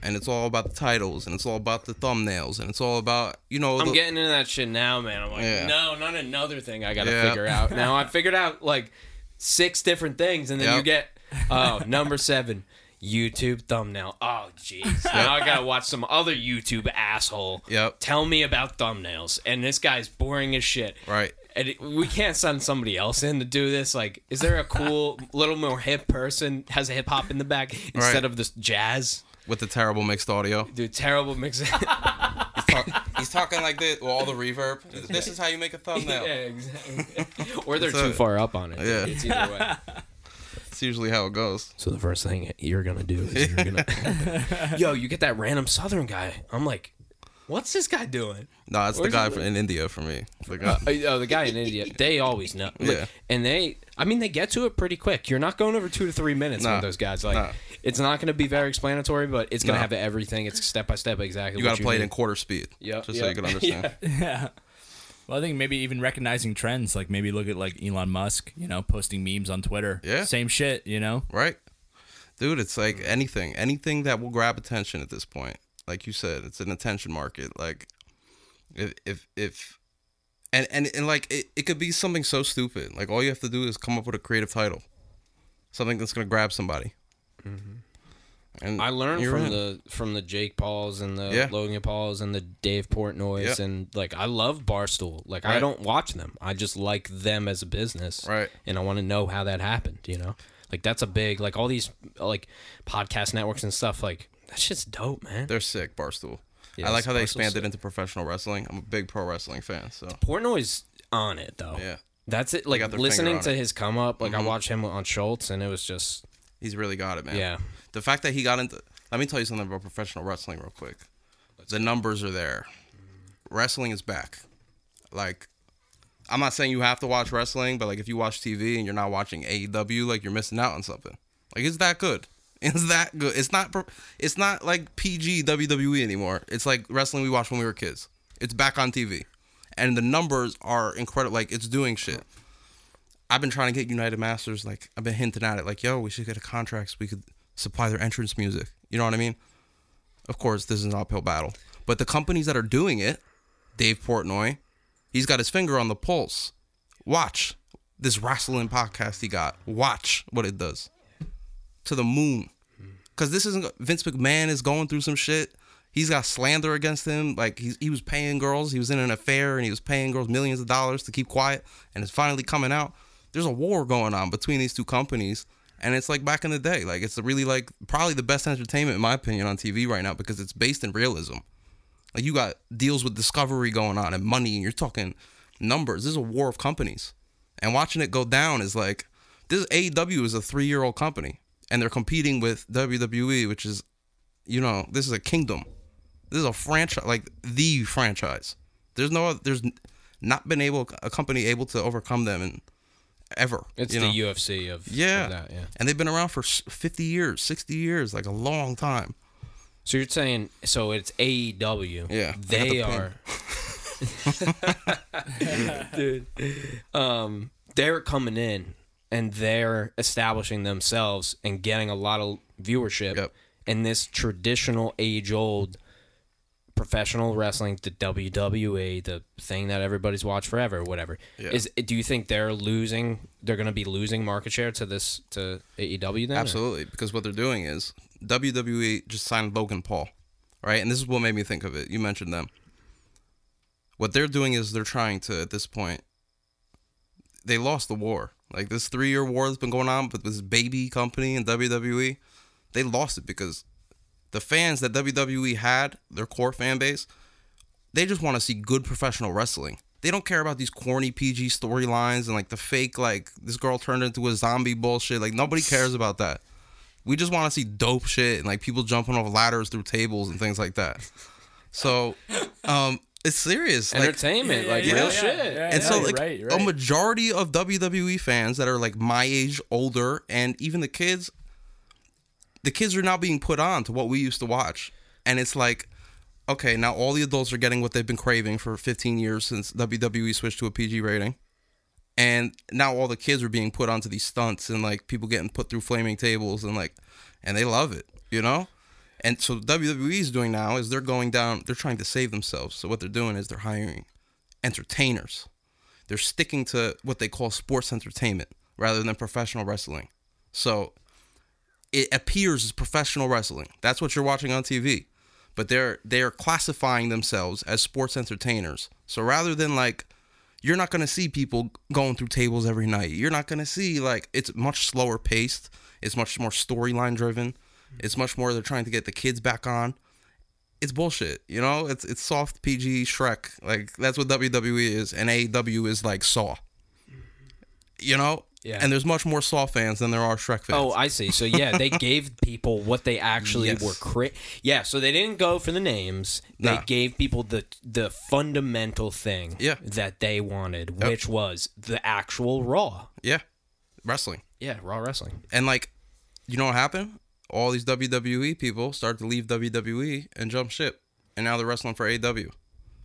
And it's all about the titles, and it's all about the thumbnails, and it's all about, you know... I'm the... getting into that shit now, man. I'm like, yeah. no, not another thing I gotta yeah. figure out. Now, I figured out, like, six different things, and then yep. you get, oh, number seven, YouTube thumbnail. Oh, jeez. Yep. Now I gotta watch some other YouTube asshole yep. tell me about thumbnails, and this guy's boring as shit. Right. And it, we can't send somebody else in to do this. Like, is there a cool, little more hip person, has a hip-hop in the back, instead right. of this jazz... With the terrible mixed audio. Dude, terrible mixed audio. he's, talk- he's talking like this, well, all the reverb. This is how you make a thumbnail. Yeah, exactly. Or they're so, too far up on it. Yeah. It's either way. It's usually how it goes. So the first thing you're going to do is you're going to... Yo, you get that random Southern guy. I'm like, what's this guy doing? No, nah, it's Where's the guy from, in India for me. The guy. Oh, the guy in India. They always know. Like, yeah. And they... I mean, they get to it pretty quick. You're not going over two to three minutes nah, with those guys. Like, nah. It's not going to be very explanatory, but it's going to nah. have everything. It's step by step, exactly. You got to play need. It in quarter speed, yep, just yep. so you can understand. yeah. yeah. Well, I think maybe even recognizing trends, like maybe look at like Elon Musk, you know, posting memes on Twitter. Yeah. Same shit, you know. Right, dude. It's like anything, anything that will grab attention at this point. Like you said, it's an attention market. Like, if if if. And, and and like, it, it could be something so stupid. Like, all you have to do is come up with a creative title. Something that's going to grab somebody. Mm-hmm. And I learned from in. the from the Jake Pauls and the yeah. Logan Pauls and the Dave Portnoys. Yeah. And, like, I love Barstool. Like, right. I don't watch them. I just like them as a business. Right. And I want to know how that happened, you know? Like, that's a big, like, all these, like, podcast networks and stuff. Like, that shit's dope, man. They're sick, Barstool. Yeah, I like how they expanded sick. into professional wrestling. I'm a big pro wrestling fan. So Portnoy's on it though. Yeah, that's it. Like listening to it. his come up, like mm-hmm. I watched him on Schultz, and it was just he's really got it, man. Yeah, the fact that he got into. Let me tell you something about professional wrestling real quick. Let's the go. numbers are there. Mm-hmm. Wrestling is back. Like, I'm not saying you have to watch wrestling, but like if you watch T V and you're not watching A E W, like you're missing out on something. Like it's that good. It's that good. It's not It's not like P G W W E anymore. It's like wrestling we watched when we were kids. It's back on T V. And the numbers are incredible. Like, it's doing shit. I've been trying to get United Masters. Like, I've been hinting at it. Like, yo, we should get a contract so we could supply their entrance music. You know what I mean? Of course, this is an uphill battle. But the companies that are doing it, Dave Portnoy, he's got his finger on the pulse. Watch this wrestling podcast he got. Watch what it does. To the moon, because this isn't Vince McMahon is going through some shit. He's got slander against him. Like he he was paying girls. He was in an affair and he was paying girls millions of dollars to keep quiet. And it's finally coming out. There's a war going on between these two companies. And it's like back in the day. Like it's really like probably the best entertainment in my opinion on T V right now because it's based in realism. Like you got deals with Discovery going on and money and you're talking numbers. This is a war of companies. And watching it go down is like this. A E W is a three-year-old company. And they're competing with W W E, which is, you know, this is a kingdom. This is a franchise, like the franchise. There's no, there's not been able a company able to overcome them in, ever. It's you the know? U F C of yeah. Of that, yeah, and they've been around for fifty years, sixty years, like a long time. So you're saying, so it's A E W. Yeah, they are. Dude, um, they're coming in. And they're establishing themselves and getting a lot of viewership. Yep. And this traditional age-old professional wrestling, the W W E, the thing that everybody's watched forever, whatever. Yeah. Is do you think they're losing? They're going to be losing market share to this to A E W then? Absolutely, or? Because what they're doing is W W E just signed Logan Paul, right? And this is what made me think of it. You mentioned them. What they're doing is they're trying to, at this point, they lost the war. Like, this three-year war that's been going on with this baby company in W W E, they lost it because the fans that W W E had, their core fan base, they just want to see good professional wrestling. They don't care about these corny P G storylines and, like, the fake, like, this girl turned into a zombie bullshit. Like, nobody cares about that. We just want to see dope shit and, like, people jumping off ladders through tables and things like that. So, um... it's serious. Entertainment, like, yeah, like yeah, real yeah, shit. Yeah, yeah, and yeah, so, like, right, right. a majority of W W E fans that are, like, my age, older, and even the kids, the kids are now being put on to what we used to watch. And it's like, okay, now all the adults are getting what they've been craving for fifteen years since W W E switched to a P G rating. And now all the kids are being put onto these stunts and, like, people getting put through flaming tables and, like, and they love it, you know? And so W W E is doing now is they're going down, they're trying to save themselves. So what they're doing is they're hiring entertainers. They're sticking to what they call sports entertainment rather than professional wrestling. So it appears as professional wrestling. That's what you're watching on T V. But they're they're classifying themselves as sports entertainers. So rather than, like, you're not going to see people going through tables every night. You're not going to see, like, it's much slower paced. It's much more storyline driven. It's much more they're trying to get the kids back on. It's bullshit, you know? It's it's soft P G Shrek. Like, that's what W W E is, and A E W is like Saw. You know? Yeah. And there's much more Saw fans than there are Shrek fans. Oh, I see. So, yeah, they gave people what they actually yes. were... Cri- yeah, so they didn't go for the names. They nah. gave people the the fundamental thing yeah. that they wanted, yep. which was the actual Raw. Yeah. Wrestling. Yeah, Raw wrestling. And, like, you know what happened? All these W W E people start to leave W W E and jump ship. And now they're wrestling for A E W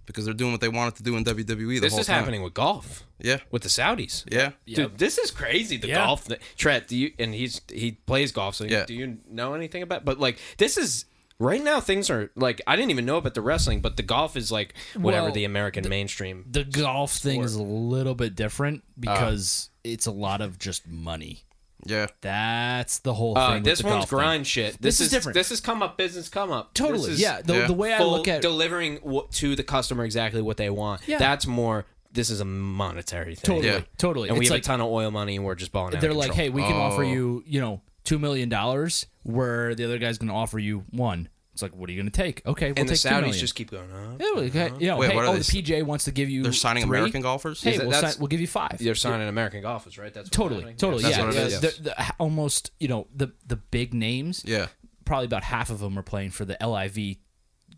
because they're doing what they wanted to do in W W E the whole time. This is happening with golf. Yeah. With the Saudis. Yeah. Dude, yeah. this is crazy, the yeah. golf. Trent, do you, and he's he plays golf, so yeah. do you know anything about it? But, like, this is... Right now, things are, like, I didn't even know about the wrestling, but the golf is, like, whatever well, the American the, mainstream. The golf sport. Thing is a little bit different because uh, it's a lot of just money. Yeah, that's the whole uh, thing. This with the one's grind thing. Shit. This, this is, is different. This is come up business, come up. Totally. Is, yeah, the, yeah. The way I look at it, delivering w- to the customer exactly what they want. Yeah. That's more. This is a monetary thing. Totally, yeah. totally. And it's we have like, a ton of oil money, and we're just balling out. They're like, hey, we can oh. offer you, you know, two million dollars, where the other guy's going to offer you one. It's like, what are you going to take? Okay, we'll and take the Saudis two just keep going up. Yeah, like, uh-huh. you know, wait, hey, oh, the P J wants to give you They're signing three? American golfers? Hey, that, we'll, sign, we'll give you five. They're signing yeah. American golfers, right? That's Totally, totally, yeah. That's yeah. What it is. The, the, almost, you know, the, the big names, yeah. probably about half of them are playing for the L I V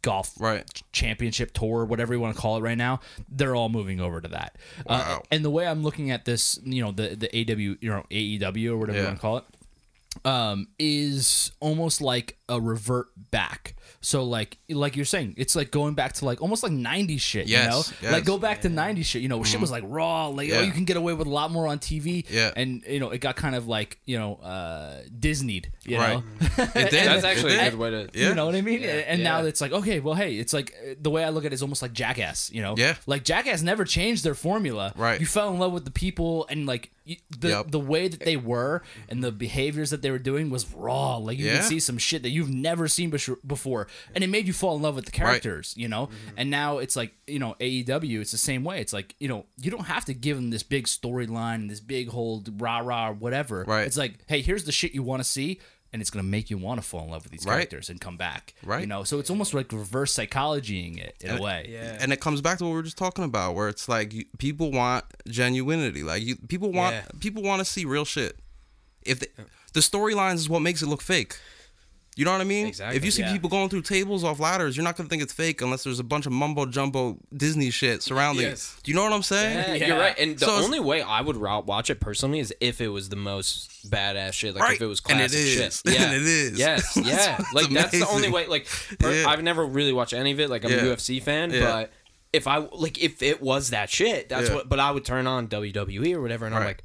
golf right. championship tour, whatever you want to call it right now. They're all moving over to that. Wow. Uh, and the way I'm looking at this, you know, the, the A W, you know, A E W or whatever yeah. you want to call it, um is almost like a revert back. So like like you're saying, it's like going back to like almost like nineties shit, yes, you know? Yes, like go back yeah. to nineties shit, you know, mm. shit was like raw, like yeah. oh you can get away with a lot more on T V. Yeah. And you know, it got kind of like, you know, uh Disneyed, you right. know. It did. That's actually it did. A good way to yeah. You know what I mean? Yeah. And yeah. now it's like, okay, well hey, it's like the way I look at it is almost like Jackass, you know? Yeah. Like Jackass never changed their formula. Right. You fell in love with the people and like The yep. the way that they were and the behaviors that they were doing was raw. Like you yeah. could see some shit that you've never seen before, and it made you fall in love with the characters, right. you know. Mm-hmm. And now it's like, you know, A E W. It's the same way. It's like, you know, you don't have to give them this big storyline, this big whole rah rah whatever. Right. It's like, hey, here's the shit you want to see, and it's gonna make you want to fall in love with these right. characters and come back. Right. You know. So it's almost like reverse psychologying it in and a way. Yeah. And it comes back to what we were just talking about, where it's like you, people want genuinity. Like you, people want yeah. people want to see real shit. If they, the storylines is what makes it look fake. You know what I mean? Exactly. If you see yeah. people going through tables off ladders, you're not gonna think it's fake unless there's a bunch of mumbo jumbo Disney shit surrounding yes. it. Do you know what I'm saying? Yeah, yeah. You're right. And the so only way I would watch it personally is if it was the most badass shit, like right. if it was classic and it is. Shit. Yeah, and it is. Yes, yeah. Like amazing. That's the only way. Like per- yeah. I've never really watched any of it. Like I'm yeah. a U F C fan, yeah. but if I like, if it was that shit, that's yeah. what. But I would turn on W W E or whatever, and right. I'm like,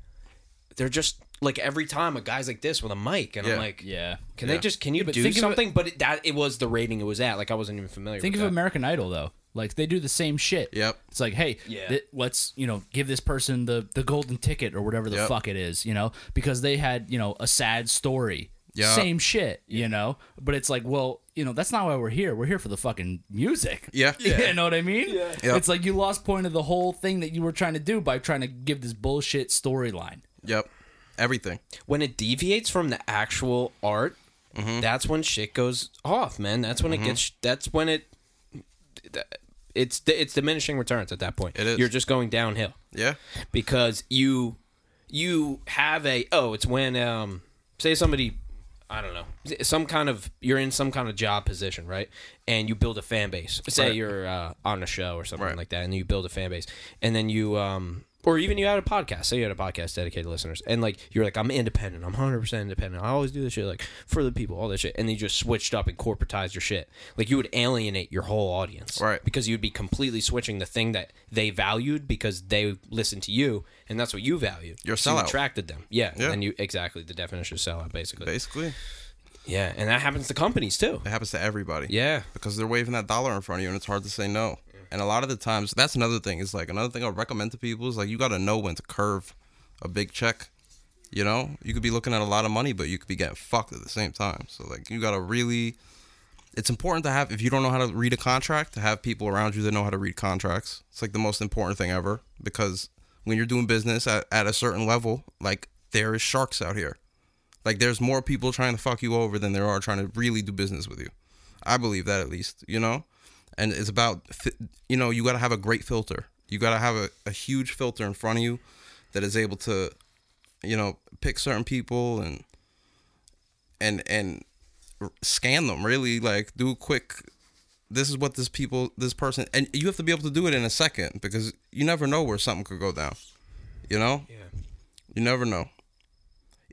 they're just like every time a guy's like this with a mic, and yeah. I'm like, yeah, can yeah. they just can you yeah, do something? It, but it, that it was the rating it was at. Like I wasn't even familiar. Think with of that. American Idol though. Like they do the same shit. Yep. It's like, hey, yeah. th- let's you know give this person the the golden ticket or whatever the yep. fuck it is, you know, because they had you know a sad story. Yep. Same shit, you know? But it's like, well, you know, that's not why we're here. We're here for the fucking music. Yeah. yeah. You know what I mean? Yeah. Yep. It's like you lost point of the whole thing that you were trying to do by trying to give this bullshit storyline. Yep. Everything. When it deviates from the actual art, mm-hmm. that's when shit goes off, man. That's when mm-hmm. it gets, that's when it, it's it's diminishing returns at that point. It is. You're just going downhill. Yeah. Because you, you have a, oh, it's when, um, say somebody, I don't know, some kind of, you're in some kind of job position, right? And you build a fan base. Say right. you're uh, on a show or something right. like that, and you build a fan base. And then you, um, or even you had a podcast. Say you had a podcast dedicated to listeners. And like, you're like, I'm independent. I'm one hundred percent independent. I always do this shit, like, for the people, all that shit. And then you just switched up and corporatized your shit. Like, you would alienate your whole audience. Right. Because you'd be completely switching the thing that they valued because they listened to you. And that's what you value. You're sellout. You attracted them. Yeah. yeah. And you, exactly, the definition of sellout, basically. Basically. Yeah. And that happens to companies, too. It happens to everybody. Yeah. Because they're waving that dollar in front of you, and it's hard to say no. Yeah. And a lot of the times, that's another thing. It's like, another thing I recommend to people is, like, you got to know when to curve a big check. You know? You could be looking at a lot of money, but you could be getting fucked at the same time. So, like, you got to really... It's important to have, if you don't know how to read a contract, to have people around you that know how to read contracts. It's, like, the most important thing ever. Because when you're doing business at, at a certain level, like, there is sharks out here. Like, there's more people trying to fuck you over than there are trying to really do business with you. I believe that, at least, you know? And it's about, you know, you got to have a great filter. You got to have a, a huge filter in front of you that is able to, you know, pick certain people and and and scan them, really. Like, do a quick, this is what this people, this person, and you have to be able to do it in a second because you never know where something could go down, you know? Yeah. You never know.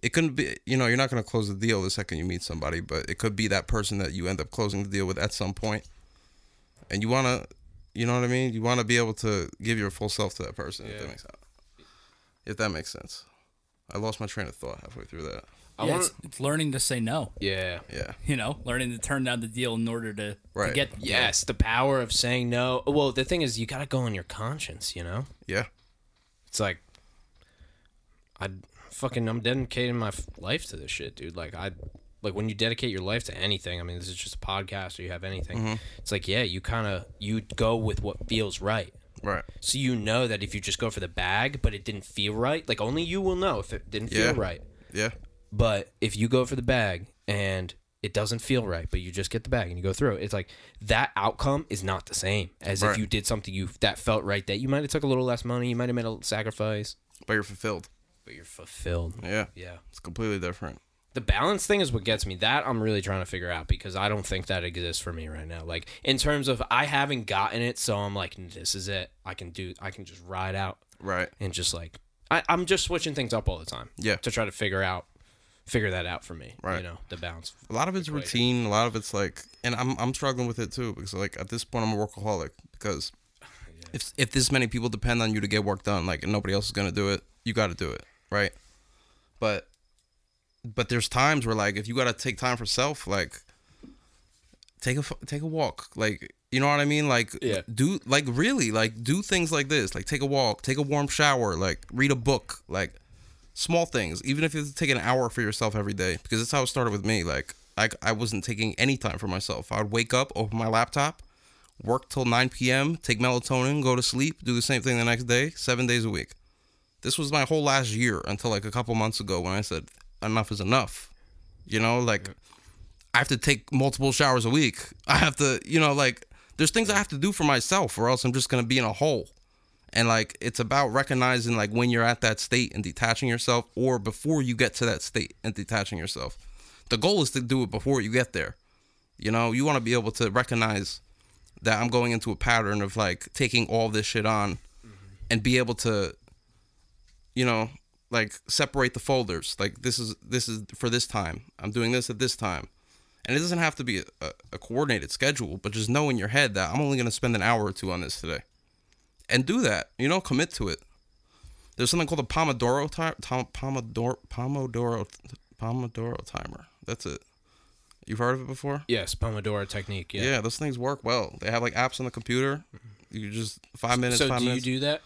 It couldn't be, you know, you're not going to close the deal the second you meet somebody, but it could be that person that you end up closing the deal with at some point. And you want to, you know what I mean? You want to be able to give your full self to that person, yeah. if that makes sense. If that makes sense. I lost my train of thought halfway through that. Yeah, I wanna... it's, it's learning to say no. Yeah. Yeah. You know, learning to turn down the deal in order to, right. to get... Yes, the power of saying no. Well, the thing is, you got to go on your conscience, you know? Yeah. It's like, I fucking, I'm dedicating my life to this shit, dude. Like, I... Like, when you dedicate your life to anything, I mean, this is just a podcast or you have anything. Mm-hmm. It's like, yeah, you kind of, you go with what feels right. Right. So you know that if you just go for the bag, but it didn't feel right, like, only you will know if it didn't yeah. feel right. Yeah. But if you go for the bag and it doesn't feel right, but you just get the bag and you go through it, it's like, that outcome is not the same as right. if you did something you that felt right, that you might have took a little less money, you might have made a sacrifice. But you're fulfilled. But you're fulfilled. Yeah. Yeah. It's completely different. The balance thing is what gets me. That I'm really trying to figure out because I don't think that exists for me right now. Like, in terms of I haven't gotten it, so I'm like, this is it. I can do, I can just ride out. Right. And just like, I, I'm just switching things up all the time. Yeah. To try to figure out, figure that out for me. Right. You know, the balance. A lot of it's equation. Routine. A lot of it's like, and I'm I'm struggling with it too because like at this point I'm a workaholic because yeah. if if this many people depend on you to get work done, like and nobody else is going to do it, you got to do it. Right. But. But there's times where, like, if you got to take time for self, like, take a, take a walk. Like, you know what I mean? Like, yeah. do, like, really, like, do things like this. Like, take a walk, take a warm shower, like, read a book, like, small things. Even if you have to take an hour for yourself every day. Because that's how it started with me. Like, I, I wasn't taking any time for myself. I would wake up, open my laptop, work till nine p.m., take melatonin, go to sleep, do the same thing the next day, seven days a week. This was my whole last year until, like, a couple months ago when I said... enough is enough, you know, like yeah. I have to take multiple showers a week. I have to, you know, like there's things I have to do for myself or else I'm just going to be in a hole. And like, it's about recognizing like when you're at that state and detaching yourself or before you get to that state and detaching yourself. The goal is to do it before you get there. You know, you want to be able to recognize that I'm going into a pattern of like taking all this shit on mm-hmm. and be able to, you know, like separate the folders. Like this is this is for this time. I'm doing this at this time, and it doesn't have to be a, a coordinated schedule. But just know in your head that I'm only going to spend an hour or two on this today, and do that. You know, commit to it. There's something called a Pomodoro time, tom, Pomodoro, Pomodoro, Pomodoro timer. That's it. You've heard of it before? Yes, Pomodoro technique. Yeah, yeah, those things work well. They have like apps on the computer. You just five minutes. So five do minutes. You do that?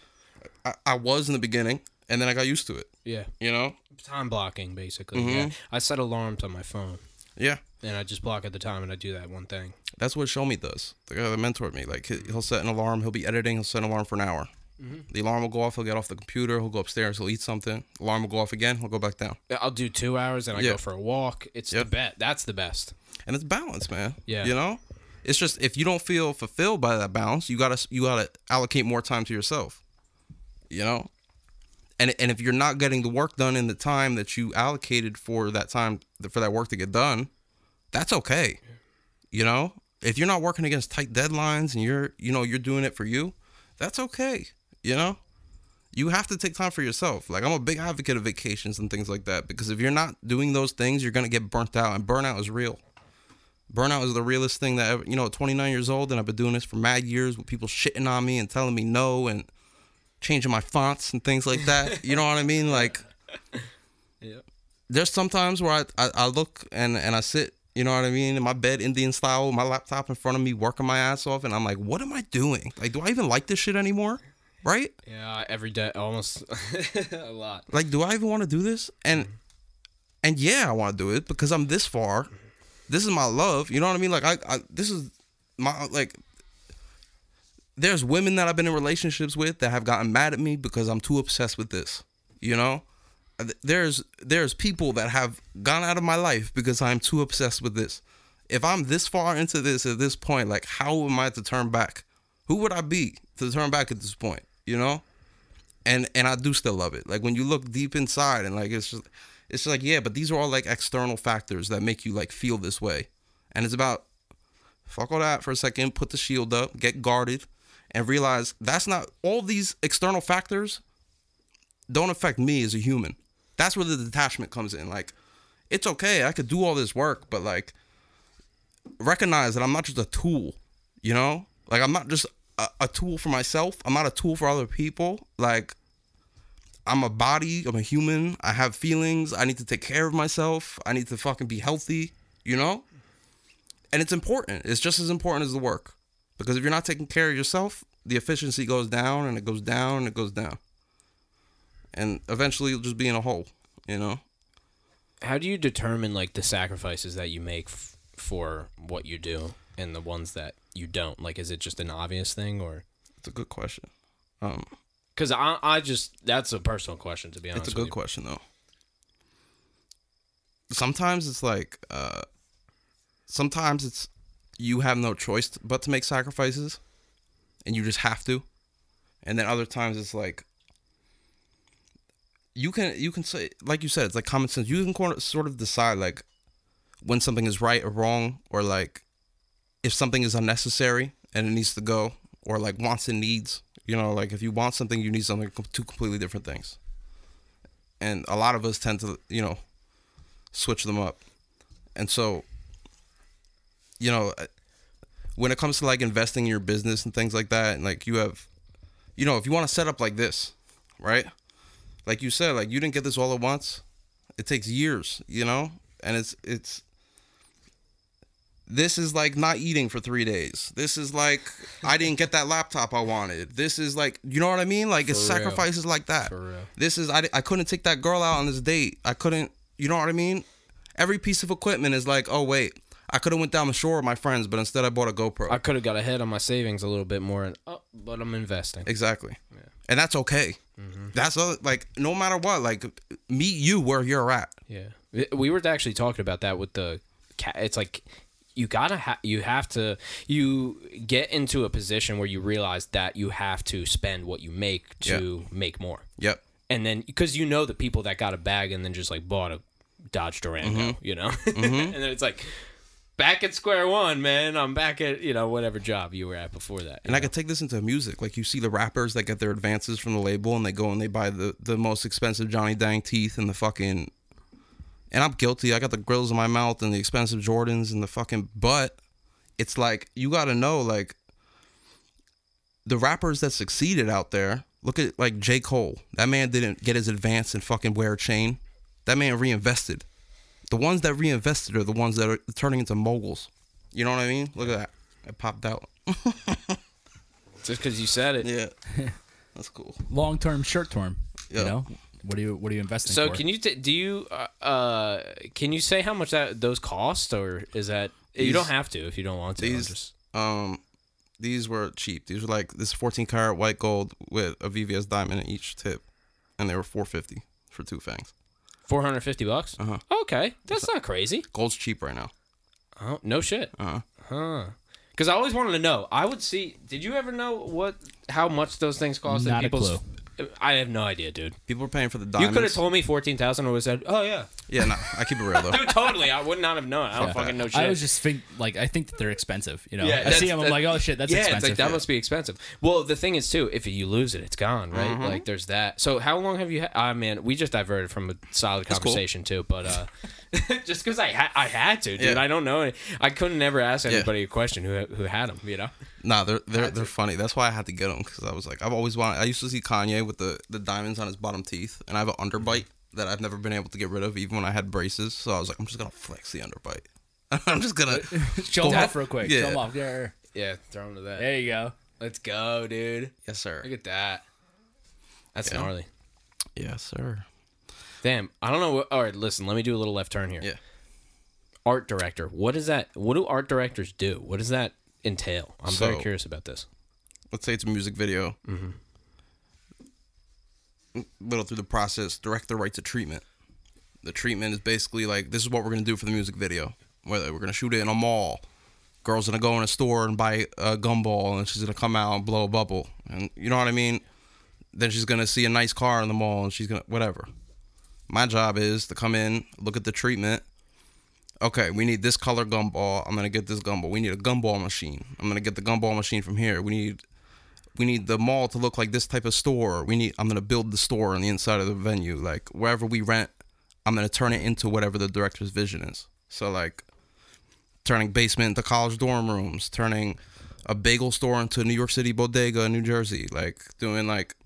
I, I was in the beginning, and then I got used to it. Yeah, you know, time blocking basically. Mm-hmm. Yeah, I set alarms on my phone. Yeah, and I just block at the time, and I do that one thing. That's what Shomi does. The guy that mentored me, like he'll set an alarm. He'll be editing. He'll set an alarm for an hour. Mm-hmm. The alarm will go off. He'll get off the computer. He'll go upstairs. He'll eat something. Alarm will go off again. He'll go back down. I'll do two hours, and I yeah. go for a walk. It's yep. the best. That's the best. And it's balance, man. Yeah, you know, it's just if you don't feel fulfilled by that balance, you gotta you gotta allocate more time to yourself. You know, and and if you're not getting the work done in the time that you allocated for that time for that work to get done, that's okay. You know, if you're not working against tight deadlines and you're you know you're doing it for you, that's okay. You know, you have to take time for yourself. Like, I'm a big advocate of vacations and things like that, because if you're not doing those things, you're going to get burnt out. And burnout is real. Burnout is the realest thing that ever, you know, at twenty-nine years old, and I've been doing this for mad years with people shitting on me and telling me no and changing my fonts and things like that. You know what I mean? Like, yeah. There's sometimes where I, I, I look and, and I sit, you know what I mean, in my bed, Indian style, my laptop in front of me, working my ass off. And I'm like, what am I doing? Like, do I even like this shit anymore? Right? Yeah, every day, almost a lot. Like, do I even want to do this? And and yeah, I want to do it because I'm this far. This is my love. You know what I mean? Like, I, I this is my, like, there's women that I've been in relationships with that have gotten mad at me because I'm too obsessed with this. You know? There's there's people that have gone out of my life because I'm too obsessed with this. If I'm this far into this at this point, like, how am I to turn back? Who would I be to turn back at this point? You know, and and I do still love it. Like, when you look deep inside, and like it's just, it's just like, yeah, but these are all like external factors that make you like feel this way. And it's about fuck all that for a second, put the shield up, get guarded, and realize that's not all these external factors don't affect me as a human. That's where the detachment comes in. Like, it's okay, I could do all this work, but like, recognize that I'm not just a tool. You know, like, I'm not just a tool for myself. I'm not a tool for other people. Like, I'm a body. I'm a human. I have feelings. I need to take care of myself. I need to fucking be healthy, you know? And it's important. It's just as important as the work. Because if you're not taking care of yourself, the efficiency goes down and it goes down and it goes down. And eventually you'll just be in a hole, you know? How do you determine, like, the sacrifices that you make f- for what you do and the ones that you don't? Like, is it just an obvious thing, or? It's a good question. Um, Because I, I just, that's a personal question, to be honest. It's a good question, though. Sometimes it's like, uh, sometimes it's, you have no choice to, but to make sacrifices, and you just have to. And then other times it's like, you can, you can say, like you said, it's like common sense. You can sort of decide, like, when something is right or wrong, or like, if something is unnecessary and it needs to go, or like wants and needs, you know, like if you want something, you need something, two completely different things. And a lot of us tend to, you know, switch them up. And so, you know, when it comes to like investing in your business and things like that, and like you have, you know, if you want to set up like this, right? Like you said, like you didn't get this all at once. It takes years, you know, and it's, it's, this is like not eating for three days. This is like, I didn't get that laptop I wanted. This is like, you know what I mean? Like, for it's real. Sacrifices like that. For real. This is, I, I couldn't take that girl out on this date. I couldn't, you know what I mean? Every piece of equipment is like, oh, wait, I could have went down the shore with my friends, but instead I bought a GoPro. I could have got ahead on my savings a little bit more, and oh, but I'm investing. Exactly. Yeah. And that's okay. Mm-hmm. That's other, like, no matter what, like, meet you where you're at. Yeah. We were actually talking about that with the cat. It's like, You gotta ha- you have to you get into a position where you realize that you have to spend what you make to yep. make more. Yep. And then because you know the people that got a bag and then just like bought a Dodge Durango, mm-hmm. you know, mm-hmm. and then it's like back at square one, man. I'm back at, you know, whatever job you were at before that. And know? I could take this into music. Like, you see the rappers that get their advances from the label and they go and they buy the the most expensive Johnny Dang teeth and the fucking. And I'm guilty. I got the grills in my mouth and the expensive Jordans and the fucking... But it's like, you got to know, like, the rappers that succeeded out there, Look at like J. Cole. That man didn't get his advance and fucking wear a chain. That man reinvested. The ones that reinvested are the ones that are turning into moguls. You know what I mean? Look at that. It popped out. Just because you said it. Yeah. That's cool. Long term, short term. Yep. You know, what do you what are you investing? So for? can you t- do you uh, uh can you say how much that those cost, or is that these, you don't have to if you don't want to? These just... um these were cheap. These were like this fourteen karat white gold with a V V S diamond in each tip, and they were four hundred fifty dollars for two fangs. four hundred fifty bucks. Uh huh. Okay, that's, that's not crazy. Gold's cheap right now. Oh no shit. Uh huh. Huh. Because I always wanted to know. I would see. Did you ever know what how much those things cost? Not a clue. I have no idea, dude. People were paying for the diamonds. You could have told me fourteen thousand dollars. I would have said, oh, yeah. Yeah, no. I keep it real, though. Dude, totally. I would not have known. I don't yeah. fucking know shit. I was just think, like, I think that they're expensive. You know, yeah, I see them. I'm like, oh, shit, that's yeah, expensive. Yeah, it's like, that must be expensive. Well, the thing is, too, if you lose it, it's gone, right? Mm-hmm. Like, there's that. So, how long have you had? Ah, man, we just diverted from a solid that's conversation, cool. too, but uh, just because I, ha- I had to, dude. Yeah. I don't know. Any- I couldn't ever ask anybody yeah. a question who who had them, you know? Nah, they're they're they're funny. That's why I had to get them, because I was like, I've always wanted. I used to see Kanye with the, the diamonds on his bottom teeth, and I have an underbite that I've never been able to get rid of, even when I had braces. So I was like, I'm just gonna flex the underbite. I'm just gonna show them off real quick. Yeah. Show them off. Yeah, yeah. Throw them to that. There you go. Let's go, dude. Yes, sir. Look at that. That's yeah. gnarly. Yes, sir. Damn. I don't know. What, all right, listen. Let me do a little left turn here. Yeah. Art director. What is that? What do art directors do? What is that? Entail. I'm so, very curious about this. Let's say it's a music video. Mm-hmm. Little through the process, director writes a treatment. The treatment is basically like, this is what we're going to do for the music video. Whether we're going to shoot it in a mall, girl's going to go in a store and buy a gumball, and she's going to come out and blow a bubble. And you know what I mean? Then she's going to see a nice car in the mall, and she's going to, whatever. My job is to come in, look at the treatment. Okay, we need this color gumball. I'm going to get this gumball. We need a gumball machine. I'm going to get the gumball machine from here. We need we need the mall to look like this type of store. We need. I'm going to build the store on the inside of the venue. Like, wherever we rent, I'm going to turn it into whatever the director's vision is. So, like, turning basement into college dorm rooms, turning a bagel store into a New York City bodega in New Jersey, like, doing, like,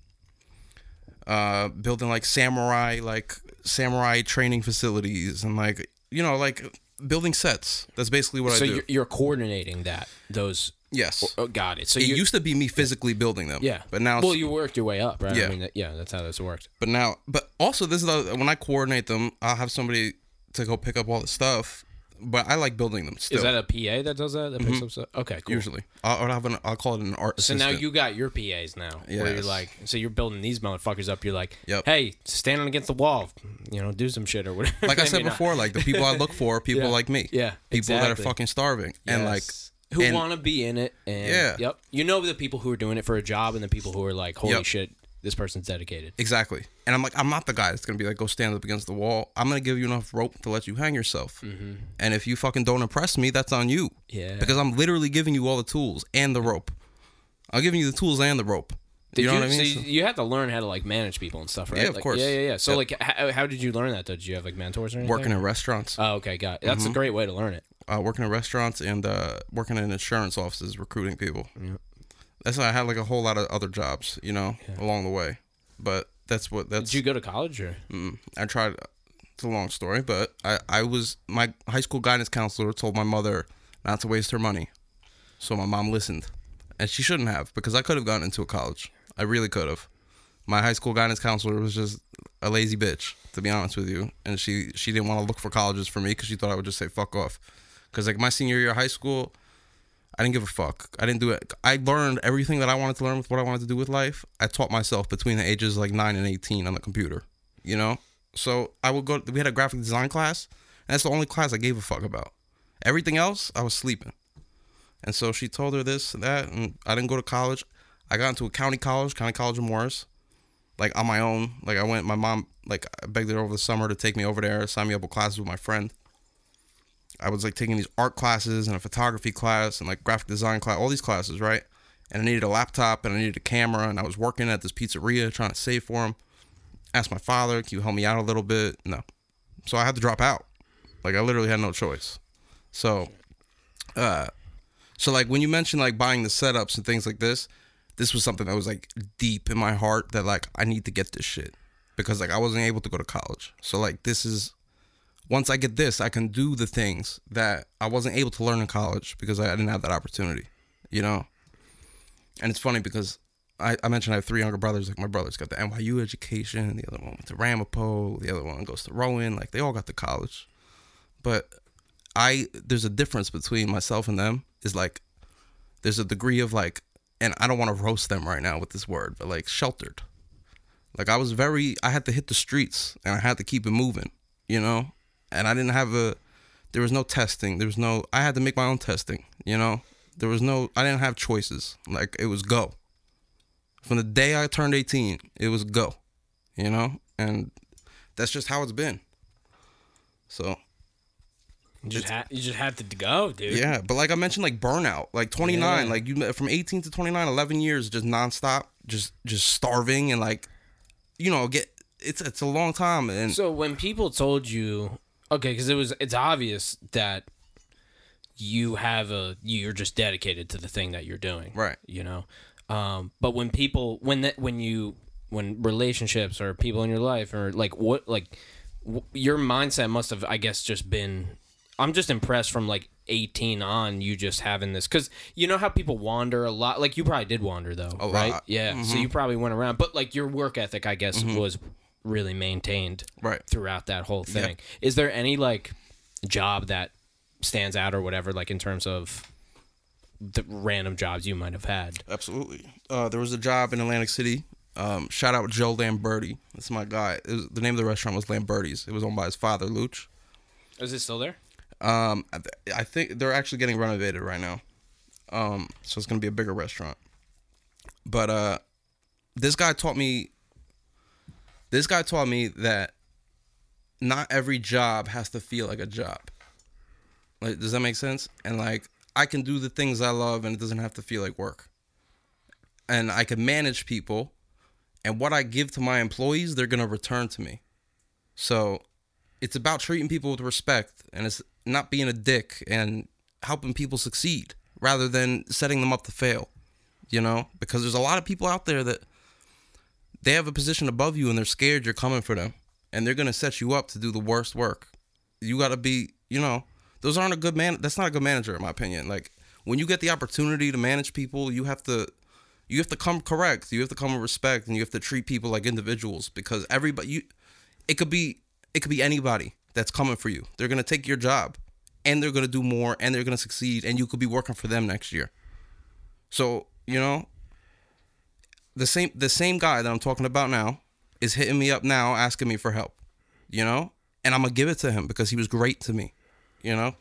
uh, building, like, samurai, like, samurai training facilities and, like, you know, like building sets. That's basically what so I do. So you're, you're coordinating that, those. Yes. Oh, got it. So it used to be me physically building them. Yeah. But now. Well, you worked your way up, right? Yeah. I mean, that, yeah, that's how this worked. But now, but also this is the, when I coordinate them, I'll have somebody to go pick up all the stuff. But I like building them still. Is that a P A that does that? That picks mm-hmm. up stuff? Okay, cool. Usually. I'll, I'll, have an, I'll call it an art So assistant. Now you got your P As now. Yeah. Where you're like, so you're building these motherfuckers up. You're like, yep. Hey, standing against the wall, you know, do some shit or whatever. Like I said before, not. like the people I look for are people yeah. like me. Yeah, people exactly. that are fucking starving. Yes. And like... who want to be in it. And yeah. Yep. You know the people who are doing it for a job and the people who are like, holy yep. shit, this person's dedicated. Exactly. And I'm like, I'm not the guy that's going to be like, go stand up against the wall. I'm going to give you enough rope to let you hang yourself. Mm-hmm. And if you fucking don't impress me, that's on you. Yeah. Because I'm literally giving you all the tools and the rope. I'm giving you the tools and the rope. Did you know you, what I mean? So you have to learn how to like manage people and stuff, right? Yeah, of like, course. Yeah, yeah, yeah. So yep. like, how, how did you learn that though? Did you have like mentors or anything? Working in restaurants. Oh, okay, got it. That's mm-hmm. a great way to learn it. Uh, working in restaurants and uh, working in insurance offices, recruiting people. Yep. That's why I had like a whole lot of other jobs, you know, yeah. along the way. But that's what that's. Did you go to college or? Mm, I tried. It's a long story, but I, I was my high school guidance counselor told my mother not to waste her money, so my mom listened, and she shouldn't have because I could have gotten into a college. I really could have. My high school guidance counselor was just a lazy bitch, to be honest with you, and she she didn't want to look for colleges for me because she thought I would just say fuck off. Because like my senior year of high school, I didn't give a fuck. I didn't do it. I learned everything that I wanted to learn with what I wanted to do with life. I taught myself between the ages like nine and eighteen on the computer, you know? So I would go, we had a graphic design class, and that's the only class I gave a fuck about. Everything else, I was sleeping. And so she told her this and that, and I didn't go to college. I got into a county college, county college in Morris, like on my own. Like I went, my mom, like I begged her over the summer to take me over there, sign me up with classes with my friend. I was like taking these art classes and a photography class and like graphic design class, all these classes, right? And I needed a laptop and I needed a camera and I was working at this pizzeria trying to save for him. Asked my father, can you help me out a little bit? No. So I had to drop out. Like I literally had no choice. So, uh, so like when you mentioned like buying the setups and things like this, this was something that was like deep in my heart that like I need to get this shit because like I wasn't able to go to college. So like this is, once I get this, I can do the things that I wasn't able to learn in college because I didn't have that opportunity, you know? And it's funny because I, I mentioned I have three younger brothers. Like, my brother's got the N Y U education. The other one went to Ramapo. The other one goes to Rowan. Like, they all got to college. But I, there's a difference between myself and them is, like, there's a degree of, like, and I don't want to roast them right now with this word, but, like, sheltered. Like, I was very, I had to hit the streets, and I had to keep it moving, you know? And I didn't have a, there was no testing. There was no, I had to make my own testing, you know? There was no, I didn't have choices. Like, it was go. From the day I turned eighteen, it was go, you know? And that's just how it's been. So. You just, ha- you just had to go, dude. Yeah, but like I mentioned, like burnout, like twenty-nine, yeah. Like you from eighteen to twenty-nine, eleven years, just nonstop, just just starving and like, you know, get it's it's a long time. And so when people told you, okay, because it was it's obvious that you have a, you're just dedicated to the thing that you're doing. Right. You know? Um, but when people, when that, when you, when relationships or people in your life or like what, like w- your mindset must have, I guess, just been, I'm just impressed from like eighteen on you just having this. Cause you know how people wander a lot. Like you probably did wander though. A right. Lot. Yeah. Mm-hmm. So you probably went around, but like your work ethic, I guess, mm-hmm. was really maintained right throughout that whole thing. Yep. Is there any like job that stands out or whatever, like in terms of the random jobs you might have had? Absolutely. Uh, there was a job in Atlantic City. Um, shout out Joe Lamberti. That's my guy. It was, the name of the restaurant was Lamberti's. It was owned by his father, Luch. Is it still there? Um, I, th- I think they're actually getting renovated right now. Um, so it's going to be a bigger restaurant. But uh, this guy taught me. This guy taught me that not every job has to feel like a job. Like, does that make sense? And like, I can do the things I love and it doesn't have to feel like work. And I can manage people, and what I give to my employees, they're going to return to me. So it's about treating people with respect, and it's not being a dick and helping people succeed rather than setting them up to fail, you know, because there's a lot of people out there that they have a position above you and they're scared you're coming for them, and they're going to set you up to do the worst work. You got to be, you know, Those aren't a good man. That's not a good manager, in my opinion. Like, when you get the opportunity to manage people, you have to, you have to come correct. You have to come with respect, and you have to treat people like individuals, because everybody, you, it could be, it could be anybody that's coming for you. They're gonna take your job, and they're gonna do more, and they're gonna succeed, and you could be working for them next year. So you know, the same, the same guy that I'm talking about now is hitting me up now, asking me for help. You know, and I'm gonna give it to him because he was great to me. You know,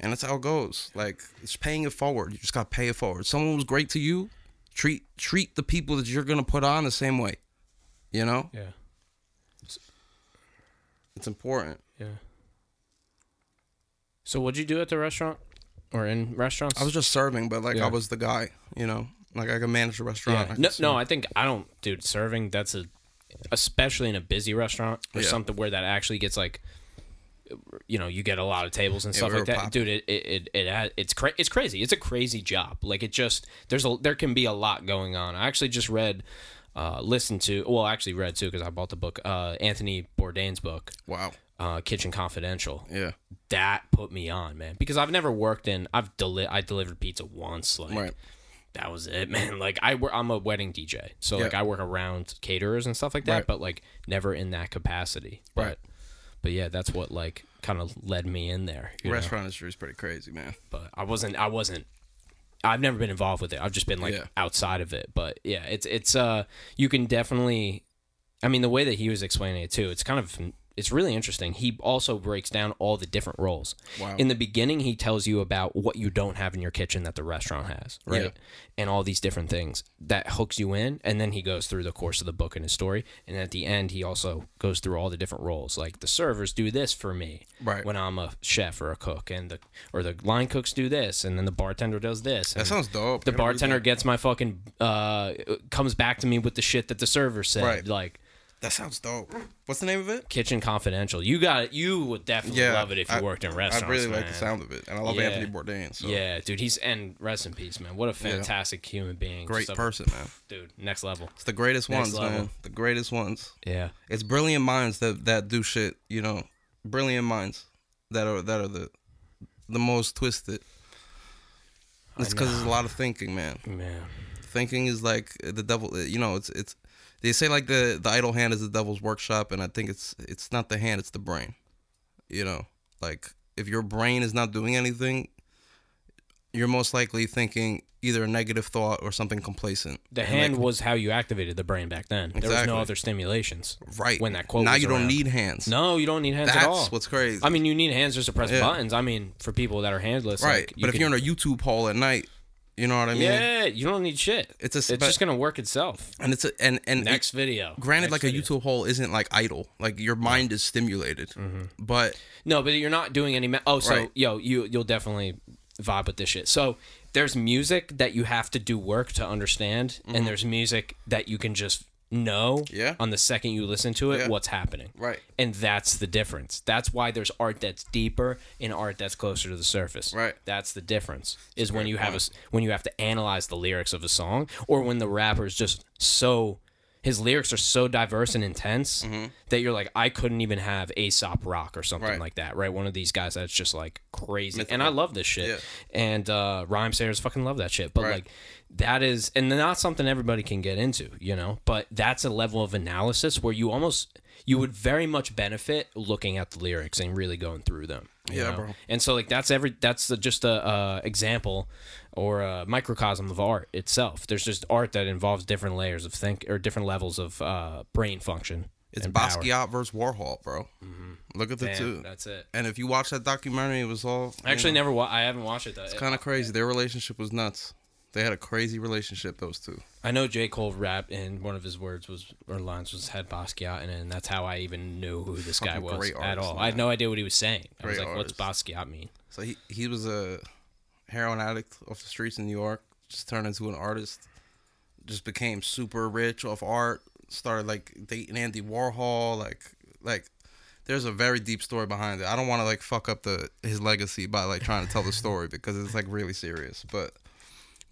and that's how it goes. Like, it's paying it forward. You just got to pay it forward. Someone was great to you. Treat treat the people that you're going to put on the same way, you know? Yeah. It's, it's important. Yeah. So what'd you do at the restaurant or in restaurants? I was just serving, but like yeah. I was the guy, you know, like I could manage a restaurant. Yeah. I no, no, I think I don't, dude, serving, that's a, especially in a busy restaurant or yeah. something where that actually gets like, you know, you get a lot of tables and stuff yeah, we like that, popping. Dude. It it it, it it's cra- it's crazy. It's a crazy job. Like it just there's a there can be a lot going on. I actually just read, uh, listened to. Well, I actually read too because I bought the book. Uh, Anthony Bourdain's book. Wow. Uh, Kitchen Confidential. Yeah. That put me on, man, because I've never worked in. I've deli- I delivered pizza once. Like right. That was it, man. Like I work. I'm a wedding D J, so yeah. like I work around caterers and stuff like that, right. but like never in that capacity. Right. But, But yeah, that's what like kind of led me in there. Restaurant industry is pretty crazy, man. But I wasn't, I wasn't, I've never been involved with it. I've just been like yeah. outside of it. But yeah, it's it's uh, you can definitely. I mean, the way that he was explaining it too, it's kind of it's really interesting. He also breaks down all the different roles. Wow. In the beginning, he tells you about what you don't have in your kitchen that the restaurant has, right? Yeah. And all these different things that hooks you in. And then he goes through the course of the book and his story. And at the end, he also goes through all the different roles. Like the servers do this for me right. when I'm a chef or a cook, and the or the line cooks do this, and then the bartender does this. That sounds dope. The bartender gets my fucking uh, comes back to me with the shit that the server said, right. like. That sounds dope. What's the name of it? Kitchen Confidential. You got it. You would definitely yeah, love it if you I, worked in restaurants. I really man. like the sound of it, and I love yeah. Anthony Bourdain. So. Yeah, dude. He's and rest in peace, man. What a fantastic yeah. human being. Great so, person, man. Dude, next level. It's the greatest next ones, level. man. The greatest ones. Yeah. It's brilliant minds that, that do shit. You know, brilliant minds that are that are the the most twisted. It's because there's a lot of thinking, man. Man, thinking is like the devil. You know, it's it's. They say like the, the idle hand is the devil's workshop, and I think it's it's not the hand, it's the brain. You know, like if your brain is not doing anything, you're most likely thinking either a negative thought or something complacent. The and hand like, was how you activated the brain back then. Exactly. There was no other stimulations. Right. When that quote now was you around. Don't need hands. No, you don't need hands That's at all. That's what's crazy. I mean, you need hands just to press yeah. buttons. I mean, for people that are handless. Right. Like, you but could, if you're in a YouTube hole at night. You know what I mean? Yeah, you don't need shit. It's a, it's but, just gonna work itself. And it's a, and and next it, video. Granted, next like video. A YouTube hole isn't like idle. Like your mind is stimulated, mm-hmm. but no, but you're not doing any. Ma- oh, so right. yo, you you'll definitely vibe with this shit. So there's music that you have to do work to understand, mm-hmm. and there's music that you can just know yeah. on the second you listen to it yeah. what's happening. Right, and that's the difference. That's why there's art that's deeper and art that's closer to the surface. Right, that's the difference. Is when you have a, when you have to analyze the lyrics of a song, or when the rapper is just so his lyrics are so diverse and intense mm-hmm. that you're like, I couldn't even have A$AP Rock or something right. like that. Right, one of these guys that's just like crazy, Mythical. And I love this shit. Yeah. And uh, rhyme sayers fucking love that shit. But right. like. That is, and not something everybody can get into, you know, but that's a level of analysis where you almost, you would very much benefit looking at the lyrics and really going through them. Yeah, know? Bro. And so, like, that's every, that's just a uh, example or a microcosm of art itself. There's just art that involves different layers of think or different levels of uh, brain function. It's Basquiat power. Versus Warhol, bro. Mm-hmm. Look at the Damn, two. That's it. And if you watch that documentary, it was all. I actually know, never, wa- I haven't watched it. Though. It's kind of crazy. Their relationship was nuts. They had a crazy relationship, those two. I know J. Cole rapped, and one of his words was or lines was had Basquiat in it, and that's how I even knew who this guy was artist, at all. Man. I had no idea what he was saying. I great was like, artist. What's Basquiat mean? So he, he was a heroin addict off the streets in New York, just turned into an artist, just became super rich off art, started like dating Andy Warhol. Like, like there's a very deep story behind it. I don't want to like fuck up the his legacy by like trying to tell the story because it's like really serious, but...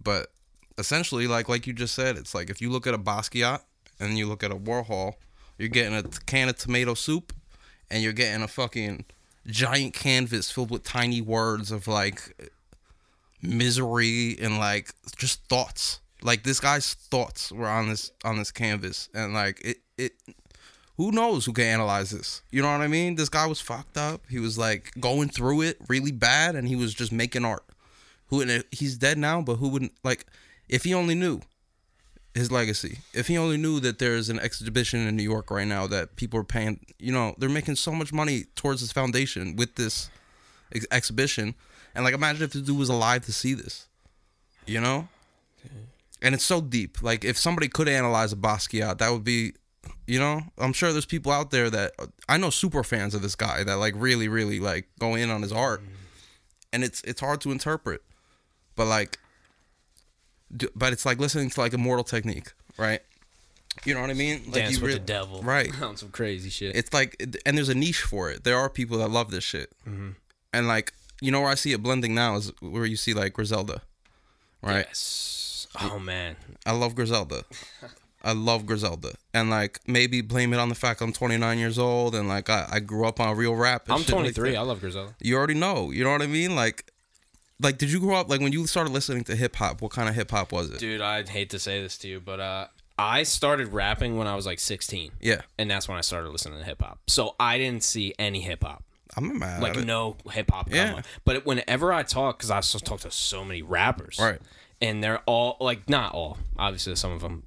But essentially, like like you just said, it's like if you look at a Basquiat and you look at a Warhol, you're getting a t- can of tomato soup and you're getting a fucking giant canvas filled with tiny words of, like, misery and, like, just thoughts. Like, this guy's thoughts were on this on this canvas. And, like, it, it who knows who can analyze this? You know what I mean? This guy was fucked up. He was, like, going through it really bad, and he was just making art. Who, he's dead now, but who wouldn't, like, if he only knew his legacy, if he only knew that there's an exhibition in New York right now that people are paying, you know, they're making so much money towards this foundation with this ex- exhibition. And, like, imagine if the dude was alive to see this, you know? And it's so deep. Like, if somebody could analyze a Basquiat, that would be, you know, I'm sure there's people out there that, I know super fans of this guy that, like, really, really, like, go in on his art. And it's it's hard to interpret. But, like, but it's like listening to, like, Immortal Technique, right? You know what I mean? Like Dance you with re- the devil. Right. On some crazy shit. It's like, and there's a niche for it. There are people that love this shit. Mm-hmm. And, like, you know where I see it blending now is where you see, like, Griselda, right? Yes. Oh, man. I love Griselda. I love Griselda. And, like, maybe blame it on the fact I'm twenty-nine years old and, like, I, I grew up on real rap. And I'm shit twenty-three. Like I love Griselda. You already know. You know what I mean? Like... Like, did you grow up, like, when you started listening to hip-hop, what kind of hip-hop was it? Dude, I'd hate to say this to you, but uh, I started rapping when I was, like, sixteen. Yeah. And that's when I started listening to hip-hop. So I didn't see any hip-hop. I'm mad Like, no hip-hop come yeah. up. But whenever I talk, because I also talk to so many rappers. Right. And they're all, like, not all. Obviously, some of them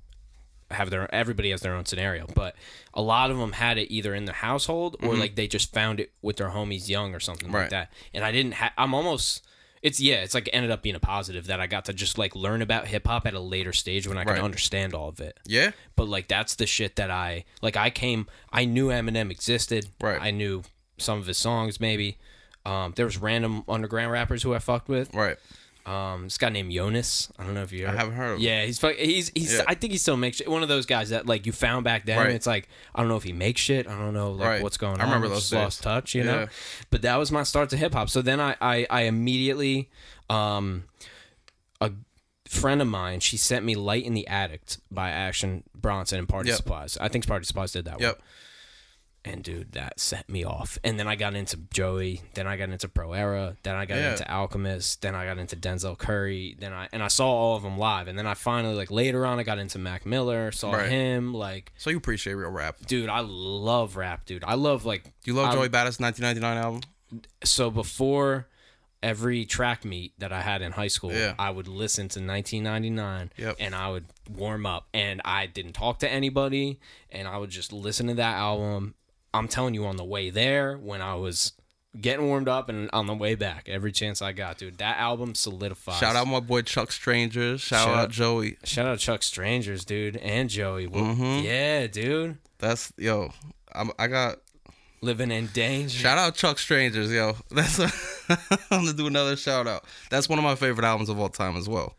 have their, everybody has their own scenario. But a lot of them had it either in their household or, mm-hmm. like, they just found it with their homies young or something right. like that. And I didn't have, I'm almost... It's, yeah, it's, like, ended up being a positive that I got to just, like, learn about hip-hop at a later stage when I could right. understand all of it. Yeah. But, like, that's the shit that I, like, I came, I knew Eminem existed. Right. I knew some of his songs, maybe. Um, there was random underground rappers who I fucked with. Right. Um, this guy named Jonas. I don't know if you. Ever, I haven't heard of him. Yeah, he's he's he's. Yeah. I think he still makes shit. One of those guys that like you found back then. Right. And it's like I don't know if he makes shit. I don't know like right. what's going on. I remember on. those. Just lost touch, you yeah. know. But that was my start to hip hop. So then I I, I immediately, um, a friend of mine, she sent me Light in the Addict by Action Bronson and Party yep. Supplies. I think Party Supplies did that yep. one. And dude, that set me off. And then I got into Joey. Then I got into Pro Era. Then I got yeah. into Alchemist. Then I got into Denzel Curry. Then I and I saw all of them live. And then I finally like later on I got into Mac Miller. Saw right. him like. So you appreciate real rap, dude? I love rap, dude. I love like. Do you love I, Joey Badass' nineteen ninety-nine album? So before every track meet that I had in high school, yeah. I would listen to nineteen ninety-nine, yep. and I would warm up. And I didn't talk to anybody, and I would just listen to that album. I'm telling you, on the way there, when I was getting warmed up and on the way back, every chance I got, dude, that album solidifies. Shout out my boy Chuck Strangers. Shout, shout out, out Joey. Shout out Chuck Strangers, dude, and Joey. Mm-hmm. Yeah, dude. That's, yo, I'm, I got... Living in Danger. Shout out Chuck Strangers, yo. That's a, I'm going to do another shout out. That's one of my favorite albums of all time as well.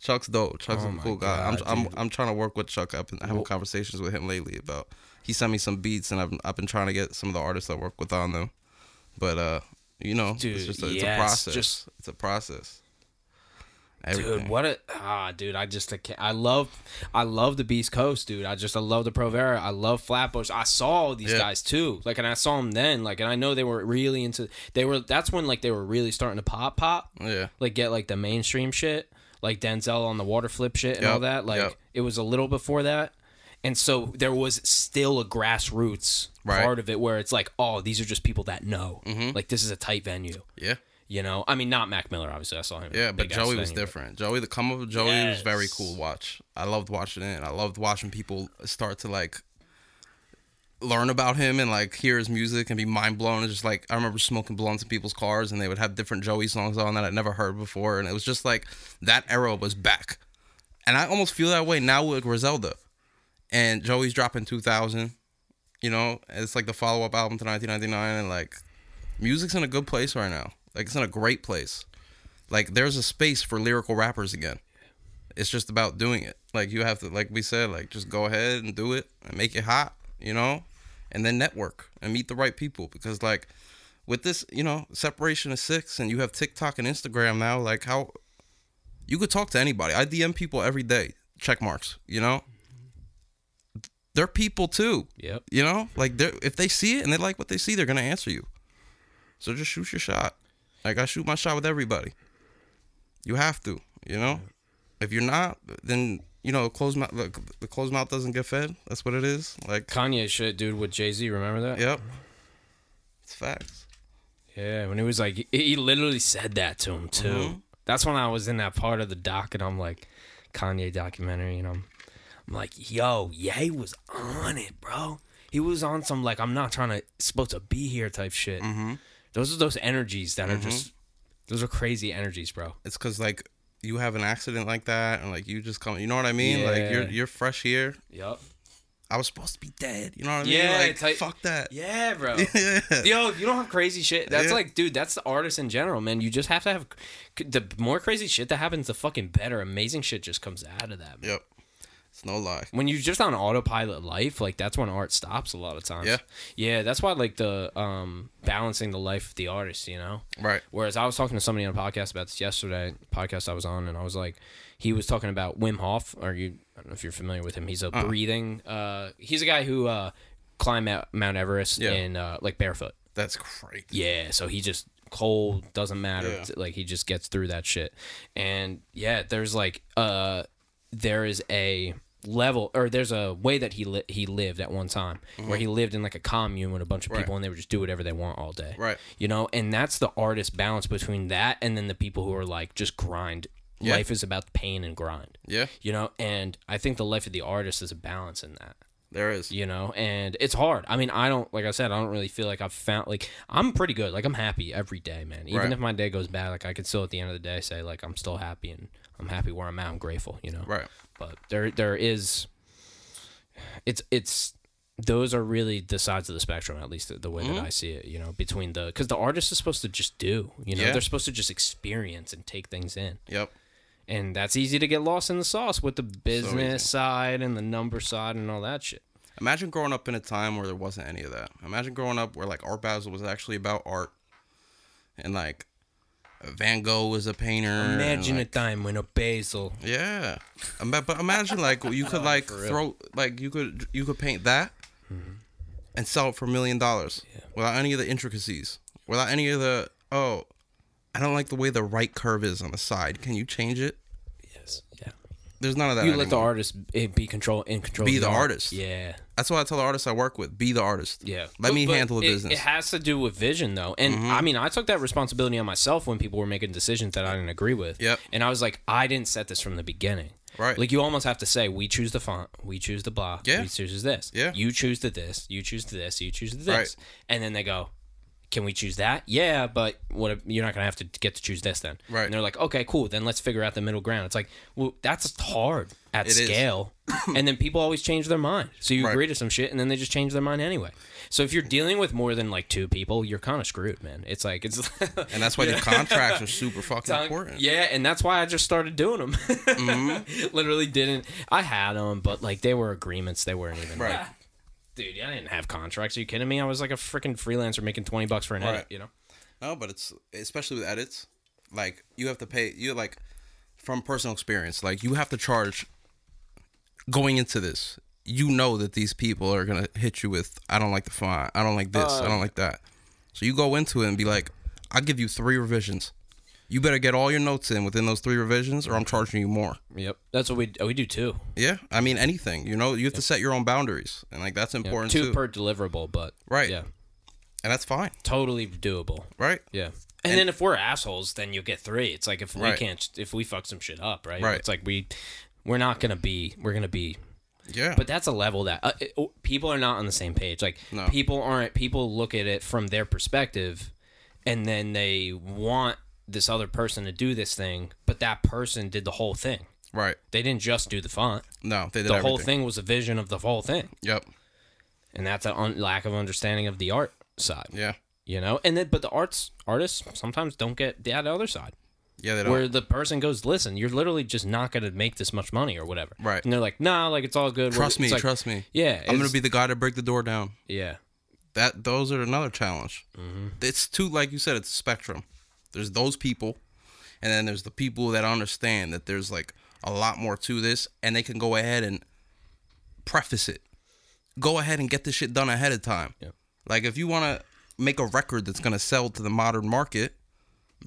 Chuck's dope. Chuck's oh a cool God, guy. I'm, I'm I'm trying to work with Chuck. I've been having well, conversations with him lately about... He sent me some beats, and I've I've been trying to get some of the artists I work with on them, but uh, you know, dude, it's just a, it's yes, a process. Just, it's a process. Everything. Dude, what a ah, dude! I just I love I love the Beast Coast, dude. I just I love the Provera. I love Flatbush. I saw these yeah. guys too, like, and I saw them then, like, and I know they were really into they were. That's when like they were really starting to pop pop. Yeah, like get like the mainstream shit, like Denzel on the water flip shit and yep, all that. Like yep. it was a little before that. And so there was still a grassroots right. part of it where it's like, oh, these are just people that know. Mm-hmm. Like, this is a tight venue. Yeah. You know? I mean, not Mac Miller, obviously. I saw him. Yeah, but Joey was venue, different. But... Joey, the come of Joey yes. was very cool to watch. I loved watching it. I loved watching people start to, like, learn about him and, like, hear his music and be mind-blown. It's just, like, I remember smoking blunts in people's cars, and they would have different Joey songs on that I'd never heard before. And it was just, like, that era was back. And I almost feel that way now with Griselda. And Joey's dropping two thousand, you know, it's like the follow-up album to nineteen ninety-nine, and like music's in a good place right now. Like, it's in a great place. Like, there's a space for lyrical rappers again. It's just about doing it. Like, you have to, like we said, like, just go ahead and do it and make it hot, you know, and then network and meet the right people, because like with this, you know, separation of six, and you have TikTok and Instagram now, like, how you could talk to anybody. I D M people every day, check marks, you know. They're people too. Yep. You know, like, they if they see it and they like what they see, they're gonna answer you. So just shoot your shot. Like, I shoot my shot with everybody. You have to, you know. Yeah. If you're not, then you know, closed mouth. Look, the closed mouth doesn't get fed. That's what it is. Like Kanye shit, dude, with Jay-Z. Remember that? Yep. It's facts. Yeah, when he was like, he literally said that to him too. Mm-hmm. That's when I was in that part of the doc, and I'm like, Kanye documentary, and I'm. I'm like, yo, yeah, he was on it, bro. He was on some, like, I'm not trying to, supposed to be here type shit. Mm-hmm. Those are those energies that mm-hmm. are just, those are crazy energies, bro. It's because, like, you have an accident like that, and, like, you just come, you know what I mean? Yeah. Like, you're you're fresh here. Yep. I was supposed to be dead. You know what I yeah, mean? Like, type, fuck that. Yeah, bro. yeah. Yo, if you don't have crazy shit, that's yeah. like, dude, that's the artist in general, man. You just have to have, the more crazy shit that happens, the fucking better. Amazing shit just comes out of that, man. Yep. It's no lie. When you're just on autopilot life, like, that's when art stops a lot of times. Yeah. Yeah, that's why, like, the um, balancing the life of the artist, you know? Right. Whereas I was talking to somebody on a podcast about this yesterday, podcast I was on, and I was like, he was talking about Wim Hof, or you, I don't know if you're familiar with him. He's a uh-huh. breathing, uh, he's a guy who uh, climbed Mount Everest yeah. in, uh, like, barefoot. That's crazy. Yeah, so he just, cold, doesn't matter. Yeah. Like, he just gets through that shit. And, yeah, there's, like, uh, there is a... level or there's a way that he li- he lived at one time mm-hmm. where he lived in like a commune with a bunch of right. people, and they would just do whatever they want all day, right? You know, and that's the artist balance between that and then the people who are like just grind. Yeah. Life is about pain and grind. Yeah, you know, and I think the life of the artist is a balance in that. There is, you know, and it's hard. I mean, I don't, like I said, I don't really feel like I've found, like, I'm pretty good. Like, I'm happy every day, man. Even right. if my day goes bad, like, I could still at the end of the day say, like, I'm still happy, and I'm happy where I'm at. I'm grateful, you know. Right. But there, there is, it's, it's those are really the sides of the spectrum, at least the, the way mm-hmm. that I see it, you know, between the, because the artist is supposed to just do, you know, yeah. they're supposed to just experience and take things in. Yep. And that's easy to get lost in the sauce with the business so side and the number side and all that shit. Imagine growing up in a time where there wasn't any of that. Imagine growing up where, like, Art Basel was actually about art. And, like, Van Gogh was a painter. Imagine like, a time when a Basel. Yeah. But imagine, like, you could, like, oh, throw, like, you could you could paint that mm-hmm. and sell it for a million dollars yeah. without any of the intricacies, without any of the, oh, I don't like the way the right curve is on the side. Can you change it? Yes. Yeah. There's none of that You anymore. Let the artist be control in control. Be the art. artist. Yeah. That's why I tell the artists I work with, be the artist. Yeah. Let but, me but handle the it, business. It has to do with vision, though. And, mm-hmm. I mean, I took that responsibility on myself when people were making decisions that I didn't agree with. Yep. And I was like, I didn't set this from the beginning. Right. Like, you almost have to say, we choose the font, we choose the blah, yeah. we choose this. Yeah. You choose the this, you choose the this, you choose the this. Right. And then they go, can we choose that? Yeah, but what you're not going to have to get to choose this then. Right. And they're like, okay, cool. Then let's figure out the middle ground. It's like, well, that's hard at it scale. And then people always change their mind. So you right. agree to some shit and then they just change their mind anyway. So if you're dealing with more than like two people, you're kind of screwed, man. It's like, it's. And that's why yeah. the contracts are super fucking Talk, important. Yeah. And that's why I just started doing them. mm-hmm. Literally didn't. I had them, but like they were agreements. They weren't even. Right. Like, dude, I didn't have contracts. Are you kidding me? I was like a freaking freelancer making twenty bucks for an right. edit, you know? No, but it's especially with edits, like you have to pay. You like from personal experience, like you have to charge. Going into this, you know that these people are gonna hit you with, I don't like the font, I don't like this, uh, I don't like that. So you go into it and be like, I'll give you three revisions. You better get all your notes in within those three revisions, or I'm charging you more. Yep, that's what we we do too. Yeah, I mean anything. You know, you have yep. to set your own boundaries, and like that's important yep. two too. Two per deliverable, but right. Yeah, and that's fine. Totally doable. Right. Yeah. And, and then if we're assholes, then you'll get three. It's like if right. we can't, if we fuck some shit up, right? Right. It's like we, we're not gonna be. We're gonna be. Yeah. But that's a level that uh, it, people are not on the same page. Like no. people aren't. People look at it from their perspective, and then they want this other person to do this thing, but that person did the whole thing. Right. They didn't just do the font. No, they did the everything. Whole thing was a vision of the whole thing. Yep. And that's a un- lack of understanding of the art side. Yeah. You know, and then but the arts artists sometimes don't get that other side. Yeah, they don't. Where the person goes, listen, you're literally just not going to make this much money or whatever. Right. And they're like, nah, like it's all good. Trust We're, me, like, trust me. Yeah. I'm going to be the guy to break the door down. Yeah. That those are another challenge. Mm-hmm. It's too, like you said, it's a spectrum. There's those people, and then there's the people that understand that there's, like, a lot more to this, and they can go ahead and preface it. Go ahead and get this shit done ahead of time. Yeah. Like, if you want to make a record that's going to sell to the modern market,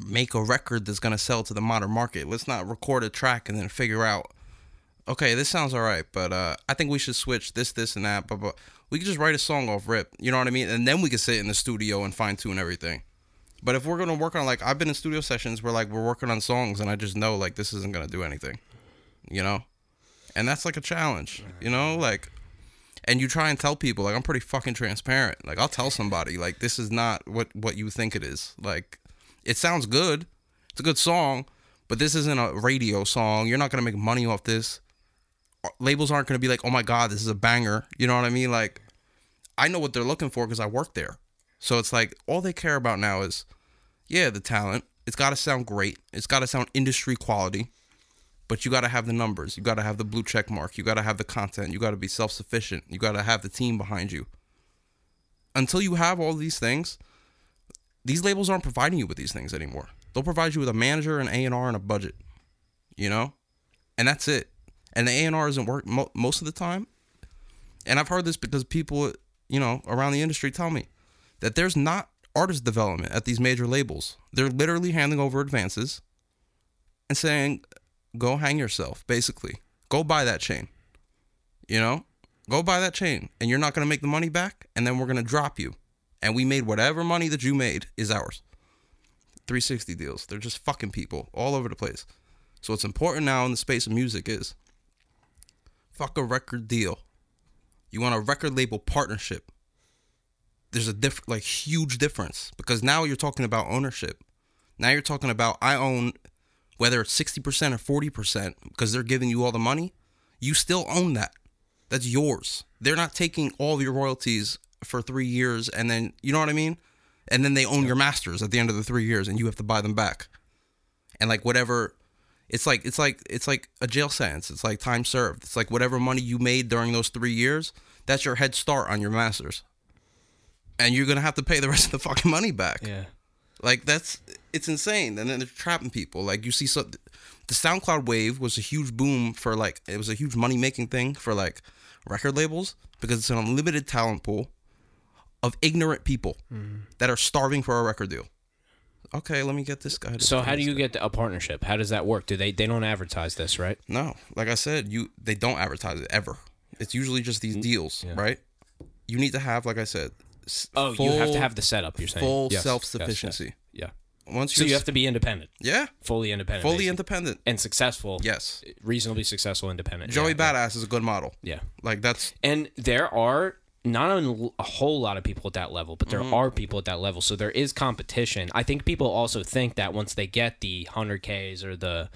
make a record that's going to sell to the modern market. Let's not record a track and then figure out, okay, this sounds all right, but uh, I think we should switch this, this, and that. But, but we can just write a song off rip, you know what I mean? And then we can sit in the studio and fine-tune everything. But if we're going to work on, like, I've been in studio sessions where, like, we're working on songs and I just know, like, this isn't going to do anything, you know? And that's, like, a challenge, you know? Like, and you try and tell people, like, I'm pretty fucking transparent. Like, I'll tell somebody, like, this is not what, what you think it is. Like, it sounds good. It's a good song, but this isn't a radio song. You're not going to make money off this. Labels aren't going to be like, oh, my God, this is a banger. You know what I mean? Like, I know what they're looking for because I work there. So it's like all they care about now is, yeah, the talent. It's got to sound great. It's got to sound industry quality. But you got to have the numbers. You got to have the blue check mark. You got to have the content. You got to be self-sufficient. You got to have the team behind you. Until you have all these things, these labels aren't providing you with these things anymore. They'll provide you with a manager, an A and R, and a budget. You know? And that's it. And the A and R doesn't work mo- most of the time. And I've heard this because people, you know, around the industry tell me that there's not artist development at these major labels. They're literally handing over advances and saying, go hang yourself, basically. Go buy that chain. You know? Go buy that chain, and you're not going to make the money back, and then we're going to drop you. And we made whatever money that you made is ours. three sixty deals. They're just fucking people all over the place. So what's important now in the space of music is, fuck a record deal. You want a record label partnership. There's a diff- like huge difference because now you're talking about ownership. Now you're talking about I own whether it's sixty percent or forty percent because they're giving you all the money. You still own that. That's yours. They're not taking all of your royalties for three years and then, you know what I mean? And then they own your masters at the end of the three years and you have to buy them back. And like whatever, it's like, it's like, it's like a jail sentence. It's like time served. It's like whatever money you made during those three years, that's your head start on your masters. And you're going to have to pay the rest of the fucking money back. Yeah. Like that's, it's insane. And then they're trapping people. Like you see, so the SoundCloud wave was a huge boom for like, it was a huge money making thing for like record labels because it's an unlimited talent pool of ignorant people mm. that are starving for a record deal. Okay, let me get this guy. So how do you get a partnership? How does that work? Do they they don't advertise this, right? No. Like I said, you they don't advertise it ever. It's usually just these deals, yeah. right? You need to have, like I said, oh, full, you have to have the setup, you're saying. Full yes, self-sufficiency. Yes, yeah. Once so you have to be independent. Yeah. Fully independent. Fully basically. independent. And successful. Yes. Reasonably successful independent. Joey yeah, Badass yeah. is a good model. Yeah. Like that's And there are not a whole lot of people at that level, but there mm-hmm. are people at that level. So there is competition. I think people also think that once they get the one hundred Ks or the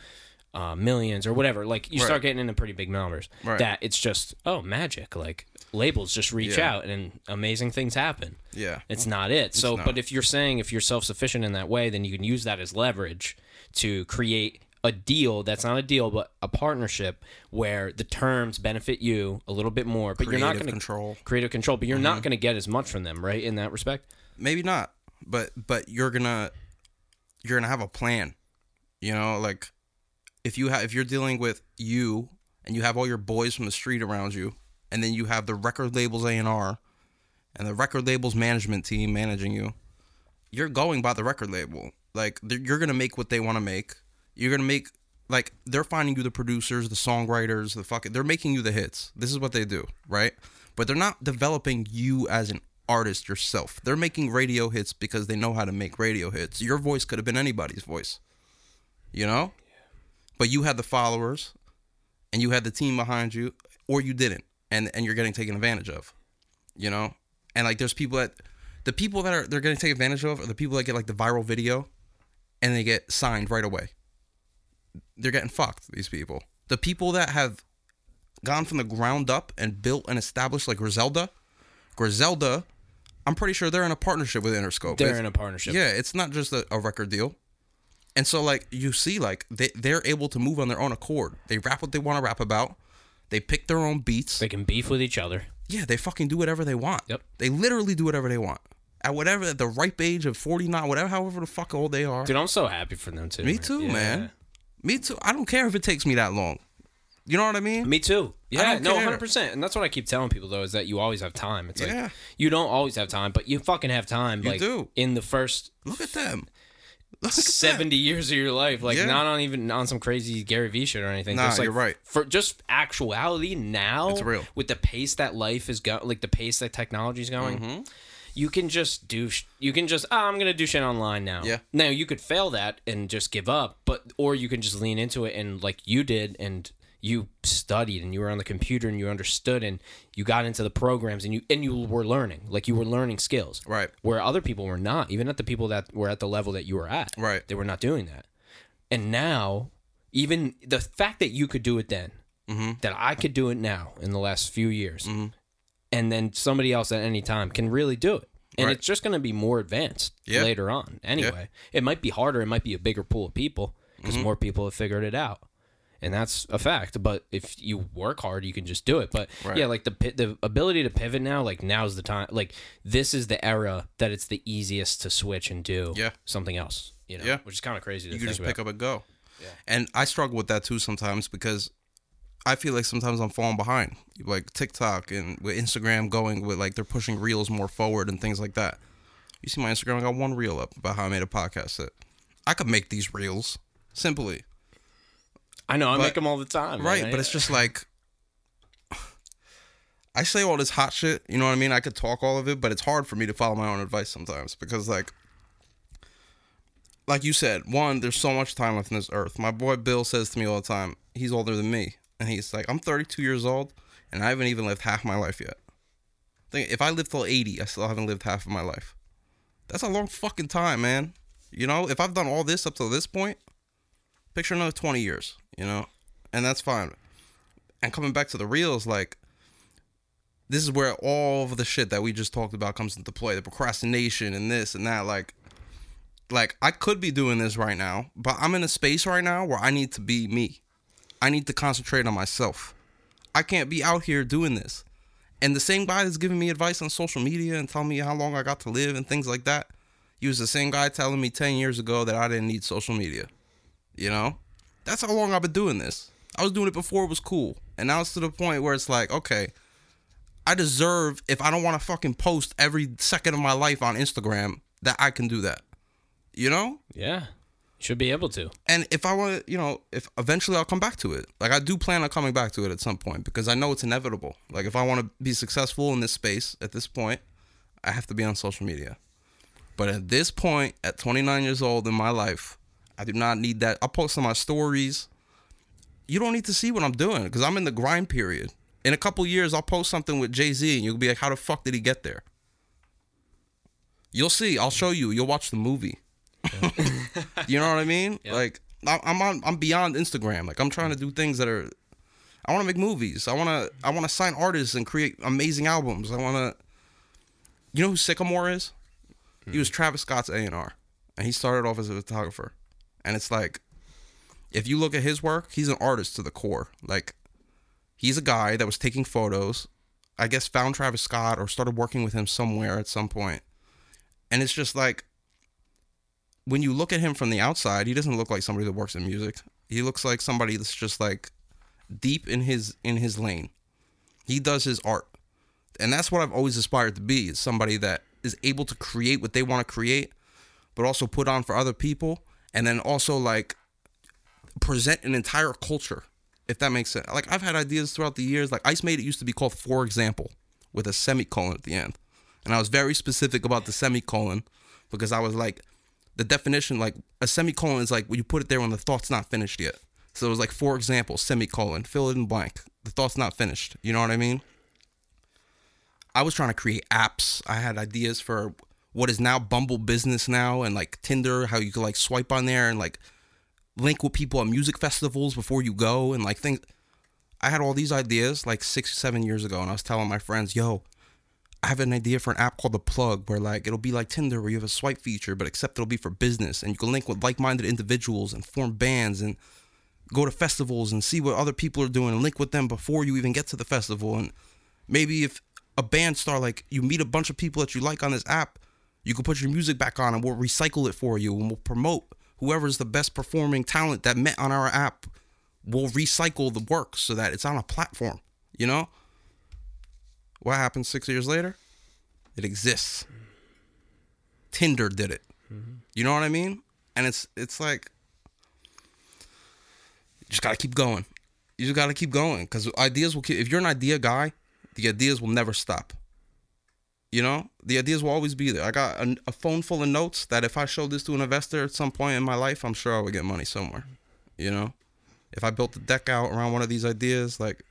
uh, millions or whatever, like you right. start getting into pretty big numbers, right. that it's just, oh, magic. Like labels just reach yeah. out and amazing things happen. Yeah. It's not it. It's so, not. But if you're saying if you're self-sufficient in that way, then you can use that as leverage to create a deal that's not a deal, but a partnership where the terms benefit you a little bit more, but creative you're not going to control creative control, but you're mm-hmm. not going to get as much from them, right? In that respect, maybe not, but but you're gonna you're gonna have a plan, you know. Like if you have if you're dealing with you and you have all your boys from the street around you, and then you have the record label's A and R and the record label's management team managing you, you're going by the record label. Like you're gonna make what they want to make. You're going to make, like, they're finding you the producers, the songwriters, the fucking, they're making you the hits. This is what they do, right? But they're not developing you as an artist yourself. They're making radio hits because they know how to make radio hits. Your voice could have been anybody's voice, you know? Yeah. But you had the followers, and you had the team behind you, or you didn't, and, and you're getting taken advantage of, you know? And, like, there's people that, the people that are, they're getting taken advantage of are the people that get, like, the viral video, and they get signed right away. They're getting fucked, these people. The people that have gone from the ground up and built and established, like Griselda. Griselda, I'm pretty sure they're in a partnership with Interscope. They're it's, in a partnership. Yeah, it's not just a, a record deal. And so, like, you see, like, they, they're able to move on their own accord. They rap what they want to rap about. They pick their own beats. They can beef with each other. Yeah, they fucking do whatever they want. Yep. They literally do whatever they want. At whatever, at the ripe age of forty-nine, whatever, however the fuck old they are. Dude, I'm so happy for them, too. Me right? too, yeah. man. Me too. I don't care if it takes me that long. You know what I mean? Me too. Yeah, no, one hundred percent. And that's what I keep telling people, though, is that you always have time. It's yeah. like, you don't always have time, but you fucking have time. You like, do. In the first... Look at them. Look seventy at them. Years of your life. Like, yeah. not on even on some crazy Gary Vee shit or anything. Nah, just like, you're right. For just actuality now... It's real. With the pace that life is going... Like, the pace that technology is going... Mm-hmm. You can just do, you can just, oh, I'm going to do shit online now. Yeah. Now, you could fail that and just give up, but, or you can just lean into it and like you did and you studied and you were on the computer and you understood and you got into the programs and you, and you were learning, like you were learning skills. Right. Where other people were not, even at the people that were at the level that you were at. Right. They were not doing that. And now, even the fact that you could do it then, mm-hmm. that I could do it now in the last few years. Mm-hmm. And then somebody else at any time can really do it. And right. it's just going to be more advanced yeah. later on. Anyway, yeah. it might be harder. It might be a bigger pool of people because mm-hmm. more people have figured it out. And that's a fact. But if you work hard, you can just do it. But right. yeah, like the the ability to pivot now, like now's the time. Like this is the era that it's the easiest to switch and do yeah. something else, you know, yeah. which is kind of crazy to you think You just about. Pick up and go. Yeah. And I struggle with that too sometimes because I feel like sometimes I'm falling behind, like TikTok and with Instagram going with like they're pushing reels more forward and things like that. You see my Instagram, I got one reel up about how I made a podcast set. I could make these reels simply. I know, I but, make them all the time. Right, man. But it's just like, I say all this hot shit, you know what I mean? I could talk all of it, but it's hard for me to follow my own advice sometimes because like, like you said, one, there's so much time left on this earth. My boy Bill says to me all the time, he's older than me. And he's like, I'm thirty-two years old, and I haven't even lived half my life yet. If I lived till eighty, I still haven't lived half of my life. That's a long fucking time, man. You know, if I've done all this up till this point, picture another twenty years, you know? And that's fine. And coming back to the reels, like, this is where all of the shit that we just talked about comes into play, the procrastination and this and that. Like, like I could be doing this right now, but I'm in a space right now where I need to be me. I need to concentrate on myself. I can't be out here doing this. And the same guy that's giving me advice on social media and telling me how long I got to live and things like that, he was the same guy telling me ten years ago that I didn't need social media. You know? That's how long I've been doing this. I was doing it before it was cool. And now it's to the point where it's like, okay, I deserve, if I don't want to fucking post every second of my life on Instagram, that I can do that. You know? Yeah. Should be able to. And if I want to, you know, if eventually I'll come back to it. Like, I do plan on coming back to it at some point because I know it's inevitable. Like, if I want to be successful in this space at this point, I have to be on social media. But at this point, at twenty-nine years old in my life, I do not need that. I post on my stories. You don't need to see what I'm doing because I'm in the grind period. In a couple years, I'll post something with Jay-Z and you'll be like, how the fuck did he get there? You'll see. I'll show you. You'll watch the movie. Yeah. You know what I mean? Yep. Like, I'm on, I'm beyond Instagram. Like, I'm trying to do things that are, I want to make movies. I want to, I want to sign artists and create amazing albums. I want to, you know who Sycamore is? Mm. He was Travis Scott's A and R, and he started off as a photographer. And it's like, if you look at his work, he's an artist to the core. Like, he's a guy that was taking photos, I guess found Travis Scott or started working with him somewhere at some point. And it's just like, when you look at him from the outside, he doesn't look like somebody that works in music. He looks like somebody that's just like deep in his in his lane. He does his art. And that's what I've always aspired to be, is somebody that is able to create what they want to create, but also put on for other people. And then also like present an entire culture, if that makes sense. Like, I've had ideas throughout the years. Like, Ice Made It used to be called For Example, with a semicolon at the end. And I was very specific about the semicolon because I was like, the definition, like a semicolon is like when you put it there when the thought's not finished yet. So it was like, for example, semicolon, fill it in blank. The thought's not finished. You know what I mean? I was trying to create apps. I had ideas for what is now Bumble Business now and like Tinder, how you could like swipe on there and like link with people at music festivals before you go and like things. I had all these ideas like six, seven years ago, and I was telling my friends, yo, I have an idea for an app called The Plug, where like it'll be like Tinder where you have a swipe feature, but except it'll be for business, and you can link with like-minded individuals and form bands and go to festivals and see what other people are doing and link with them before you even get to the festival. And maybe if a band star, like you meet a bunch of people that you like on this app, you can put your music back on and we'll recycle it for you, and we'll promote whoever's the best performing talent that met on our app. We'll recycle the work so that it's on a platform, you know? What happened six years later? It exists. Tinder did it. Mm-hmm. You know what I mean? And it's it's like, you just got to keep going. You just got to keep going. Because ideas will keep, if you're an idea guy, the ideas will never stop. You know? The ideas will always be there. I got a, a phone full of notes that if I showed this to an investor at some point in my life, I'm sure I would get money somewhere. You know? If I built a deck out around one of these ideas, like,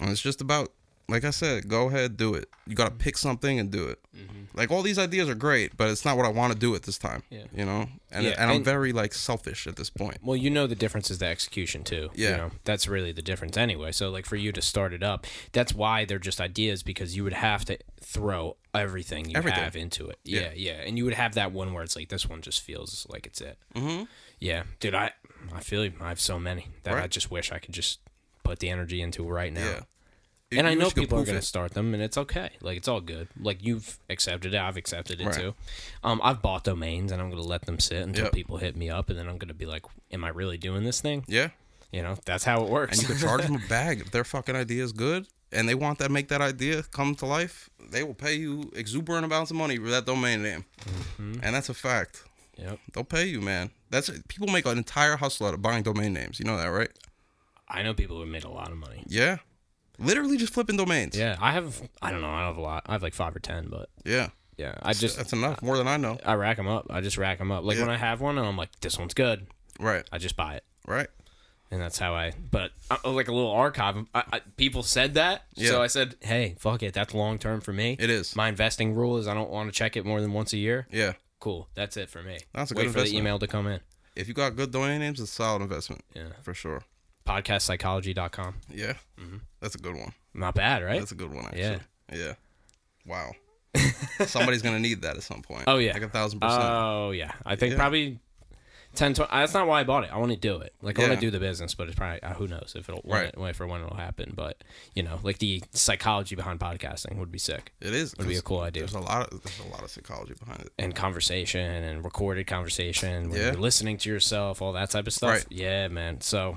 and it's just about, like I said, go ahead, do it. You got to pick something and do it. Mm-hmm. Like, all these ideas are great, but it's not what I want to do at this time, yeah. You know? And, yeah, and I'm and, very, like, selfish at this point. Well, you know the difference is the execution, too. Yeah. You know, that's really the difference anyway. So, like, for you to start it up, that's why they're just ideas, because you would have to throw everything you everything. have into it. Yeah, yeah, yeah. And you would have that one where it's like, this one just feels like it's it. Mm-hmm. Yeah. Dude, I, I feel you. I have so many that right. I just wish I could just put the energy into right now. Yeah. And I know people are going to start them, and it's okay. Like, it's all good. Like, you've accepted it. I've accepted it, right. too. Um, I've bought domains, and I'm going to let them sit until yep. people hit me up, and then I'm going to be like, am I really doing this thing? Yeah. You know, that's how it works. And you can charge them a bag. If their fucking idea is good, and they want that, make that idea come to life, they will pay you exuberant amounts of money for that domain name. Mm-hmm. And that's a fact. Yep. They'll pay you, man. That's people make an entire hustle out of buying domain names. You know that, right? I know people who made a lot of money. Yeah. Literally just flipping domains. Yeah, I have, I don't know, I have a lot. I have like five or ten, but. Yeah. Yeah, I just. That's enough, more than I know. I rack them up. I just rack them up. Like yeah. when I have one and I'm like, this one's good. Right. I just buy it. Right. And that's how I, but I, like a little archive. I, I, people said that, yeah. so I said, hey, fuck it, that's long term for me. It is. My investing rule is I don't want to check it more than once a year. Yeah. Cool, that's it for me. That's a good investment. Wait for the email to come in. If you got good domain names, it's a solid investment. Yeah. For sure. podcast psychology dot com. Yeah. Mm-hmm. That's a good one. Not bad, right? That's a good one, actually. Yeah. Yeah. Wow. Somebody's going to need that at some point. Oh, yeah. Like a thousand percent. Oh, yeah. I think yeah. probably ten, twenty. That's not why I bought it. I want to do it. Like, I yeah. want to do the business, but it's probably, uh, who knows if it'll, right. when it, for when it'll happen. But, you know, like the psychology behind podcasting would be sick. It is. It would be a cool idea. There's a lot of, there's a lot of psychology behind it. And conversation and recorded conversation. When yeah. you're listening to yourself, all that type of stuff. Right. Yeah, man. So.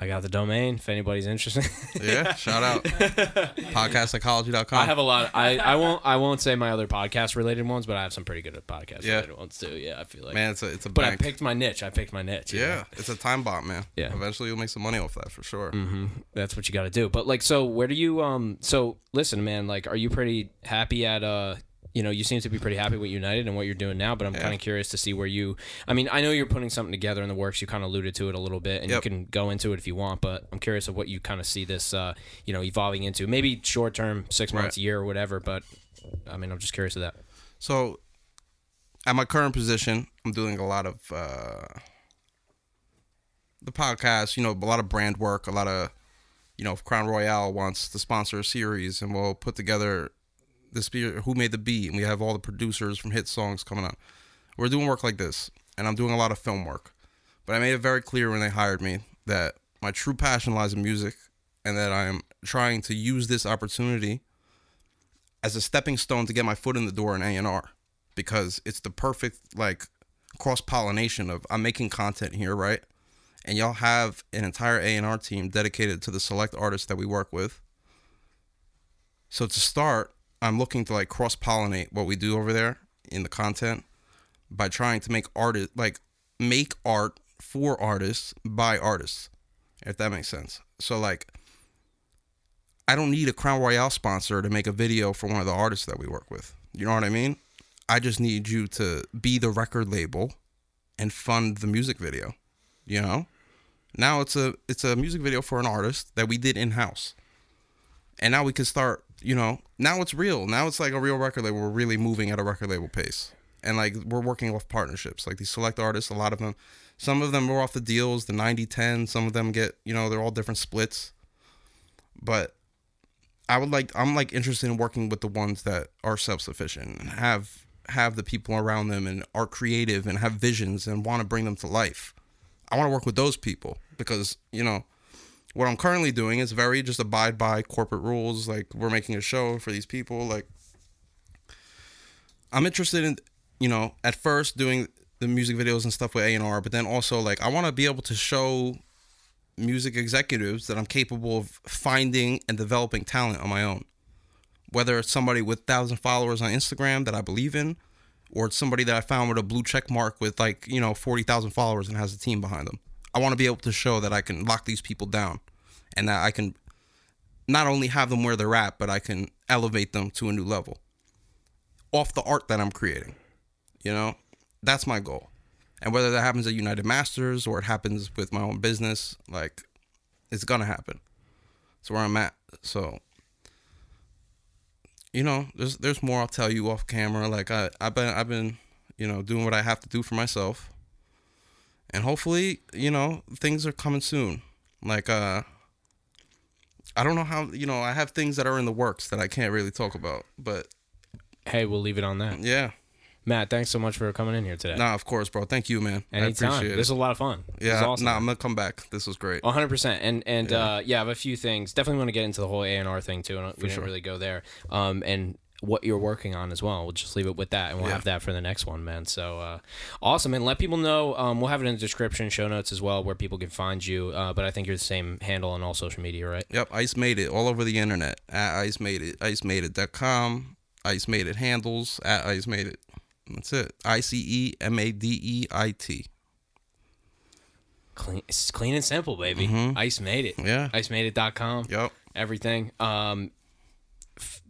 I got the domain if anybody's interested. Yeah, shout out. podcast psychology dot com. I have a lot of, I, I won't I won't say my other podcast related ones, but I have some pretty good podcast related yeah. ones too. Yeah, I feel like. Man, it's a it's a But bank. I picked my niche. I picked my niche. Yeah, know? It's a time bomb, man. Yeah. Eventually you'll make some money off that for sure. Mm-hmm. That's what you got to do. But like so where do you um so listen, man, like are you pretty happy at uh you know, you seem to be pretty happy with United and what you're doing now, but I'm yeah. kind of curious to see where you, I mean, I know you're putting something together in the works. You kind of alluded to it a little bit and yep. you can go into it if you want, but I'm curious of what you kind of see this, uh, you know, evolving into maybe short term, six months, right. year or whatever. But I mean, I'm just curious of that. So at my current position, I'm doing a lot of, uh, the podcast, you know, a lot of brand work, a lot of, you know, if Crown Royale wants to sponsor a series and we'll put together the spirit, Who Made the Beat, and we have all the producers from hit songs coming on. We're doing work like this, and I'm doing a lot of film work. But I made it very clear when they hired me that my true passion lies in music, and that I am trying to use this opportunity as a stepping stone to get my foot in the door in A and R, because it's the perfect like cross-pollination of I'm making content here, right? And y'all have an entire A and R team dedicated to the select artists that we work with. So to start, I'm looking to like cross-pollinate what we do over there in the content by trying to make art, like make art for artists by artists, if that makes sense. So like, I don't need a Crown Royale sponsor to make a video for one of the artists that we work with. You know what I mean? I just need you to be the record label and fund the music video. You know, now it's a, it's a music video for an artist that we did in-house, and now we can start, you know, now it's real. Now it's like a real record label. We're really moving at a record label pace. And like, we're working off partnerships. Like these select artists, a lot of them, some of them were off the deals, the ninety ten, some of them get, you know, they're all different splits. But I would like, I'm like interested in working with the ones that are self-sufficient and have, have the people around them and are creative and have visions and want to bring them to life. I want to work with those people because, you know, what I'm currently doing is very just abide by corporate rules. Like we're making a show for these people. Like I'm interested in, you know, at first doing the music videos and stuff with A and R, but then also like I want to be able to show music executives that I'm capable of finding and developing talent on my own. Whether it's somebody with thousand followers on Instagram that I believe in, or it's somebody that I found with a blue check mark with like, you know, forty thousand followers and has a team behind them. I want to be able to show that I can lock these people down and that I can not only have them where they're at, but I can elevate them to a new level off the art that I'm creating. You know, that's my goal. And whether that happens at United Masters or it happens with my own business, like it's going to happen. It's where I'm at. So, you know, there's, there's more I'll tell you off camera. Like I, I've been, I've been, you know, doing what I have to do for myself. And hopefully, you know, things are coming soon. Like, uh, I don't know how, you know, I have things that are in the works that I can't really talk about, but. Hey, we'll leave it on that. Yeah. Matt, thanks so much for coming in here today. Nah, of course, bro. Thank you, man. Anytime. I appreciate it. This was a lot of fun. Yeah. This was awesome. Nah, I'm going to come back. This was great. one hundred percent. And, and yeah. Uh, yeah, I have a few things. Definitely want to get into the whole A and R thing, too. And we didn't sure. really go there. Um, and. What you're working on as well. We'll just leave it with that, and we'll yeah. have that for the next one, man. So uh awesome, and let people know, um we'll have it in the description, show notes as well, where people can find you, uh but I think you're the same handle on all social media, right? Yep. Ice Made It all over the internet, at Ice Made It, ice made it dot com, Ice Made It handles, at Ice Made It. That's it. I C E M A D E I T. Clean, it's clean and simple, baby. Mm-hmm. Ice Made It. Yeah. ice made it dot com. Yep. Everything. um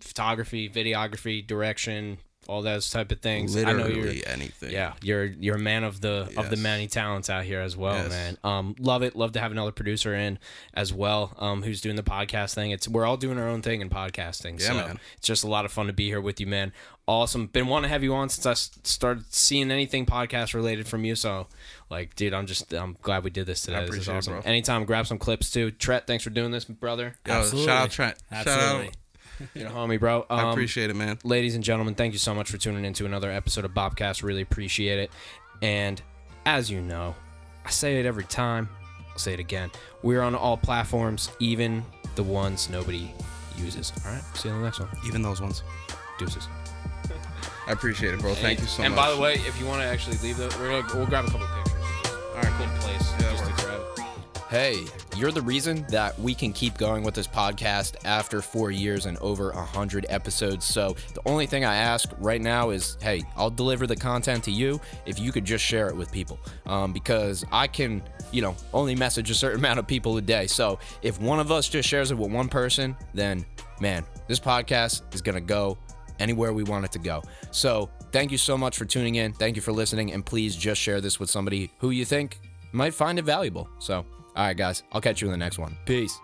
Photography, videography, direction, all those type of things. Literally I know you're, anything. Yeah, you're you're a man of the yes. of the many talents out here as well, yes. man. Um, love it. Love to have another producer in as well, um, who's doing the podcast thing. It's we're all doing our own thing in podcasting. Yeah, so man. It's just a lot of fun to be here with you, man. Awesome. Been wanting to have you on since I started seeing anything podcast related from you. So, like, dude, I'm just I'm glad we did this today. I appreciate this is awesome. It, bro. Anytime, grab some clips too. Trent, thanks for doing this, brother. Yo, absolutely. Shout out, Trent. Absolutely. Shout out. You know, homie, bro. Um, I appreciate it, man. Ladies and gentlemen, thank you so much for tuning in to another episode of Bobcast. Really appreciate it. And as you know, I say it every time. I'll say it again. We're on all platforms, even the ones nobody uses. All right. See you on the next one. Even those ones. Deuces. I appreciate it, bro. Thank and, you so and much. And by the way, if you want to actually leave, the, we're gonna, we'll grab a couple of pictures. All right. Good place. Yeah, just to grab. Hey, you're the reason that we can keep going with this podcast after four years and over one hundred episodes. So the only thing I ask right now is, hey, I'll deliver the content to you if you could just share it with people. Um, because I can, you know, only message a certain amount of people a day. So if one of us just shares it with one person, then, man, this podcast is going to go anywhere we want it to go. So thank you so much for tuning in. Thank you for listening. And please just share this with somebody who you think might find it valuable. So... all right, guys, I'll catch you in the next one. Peace.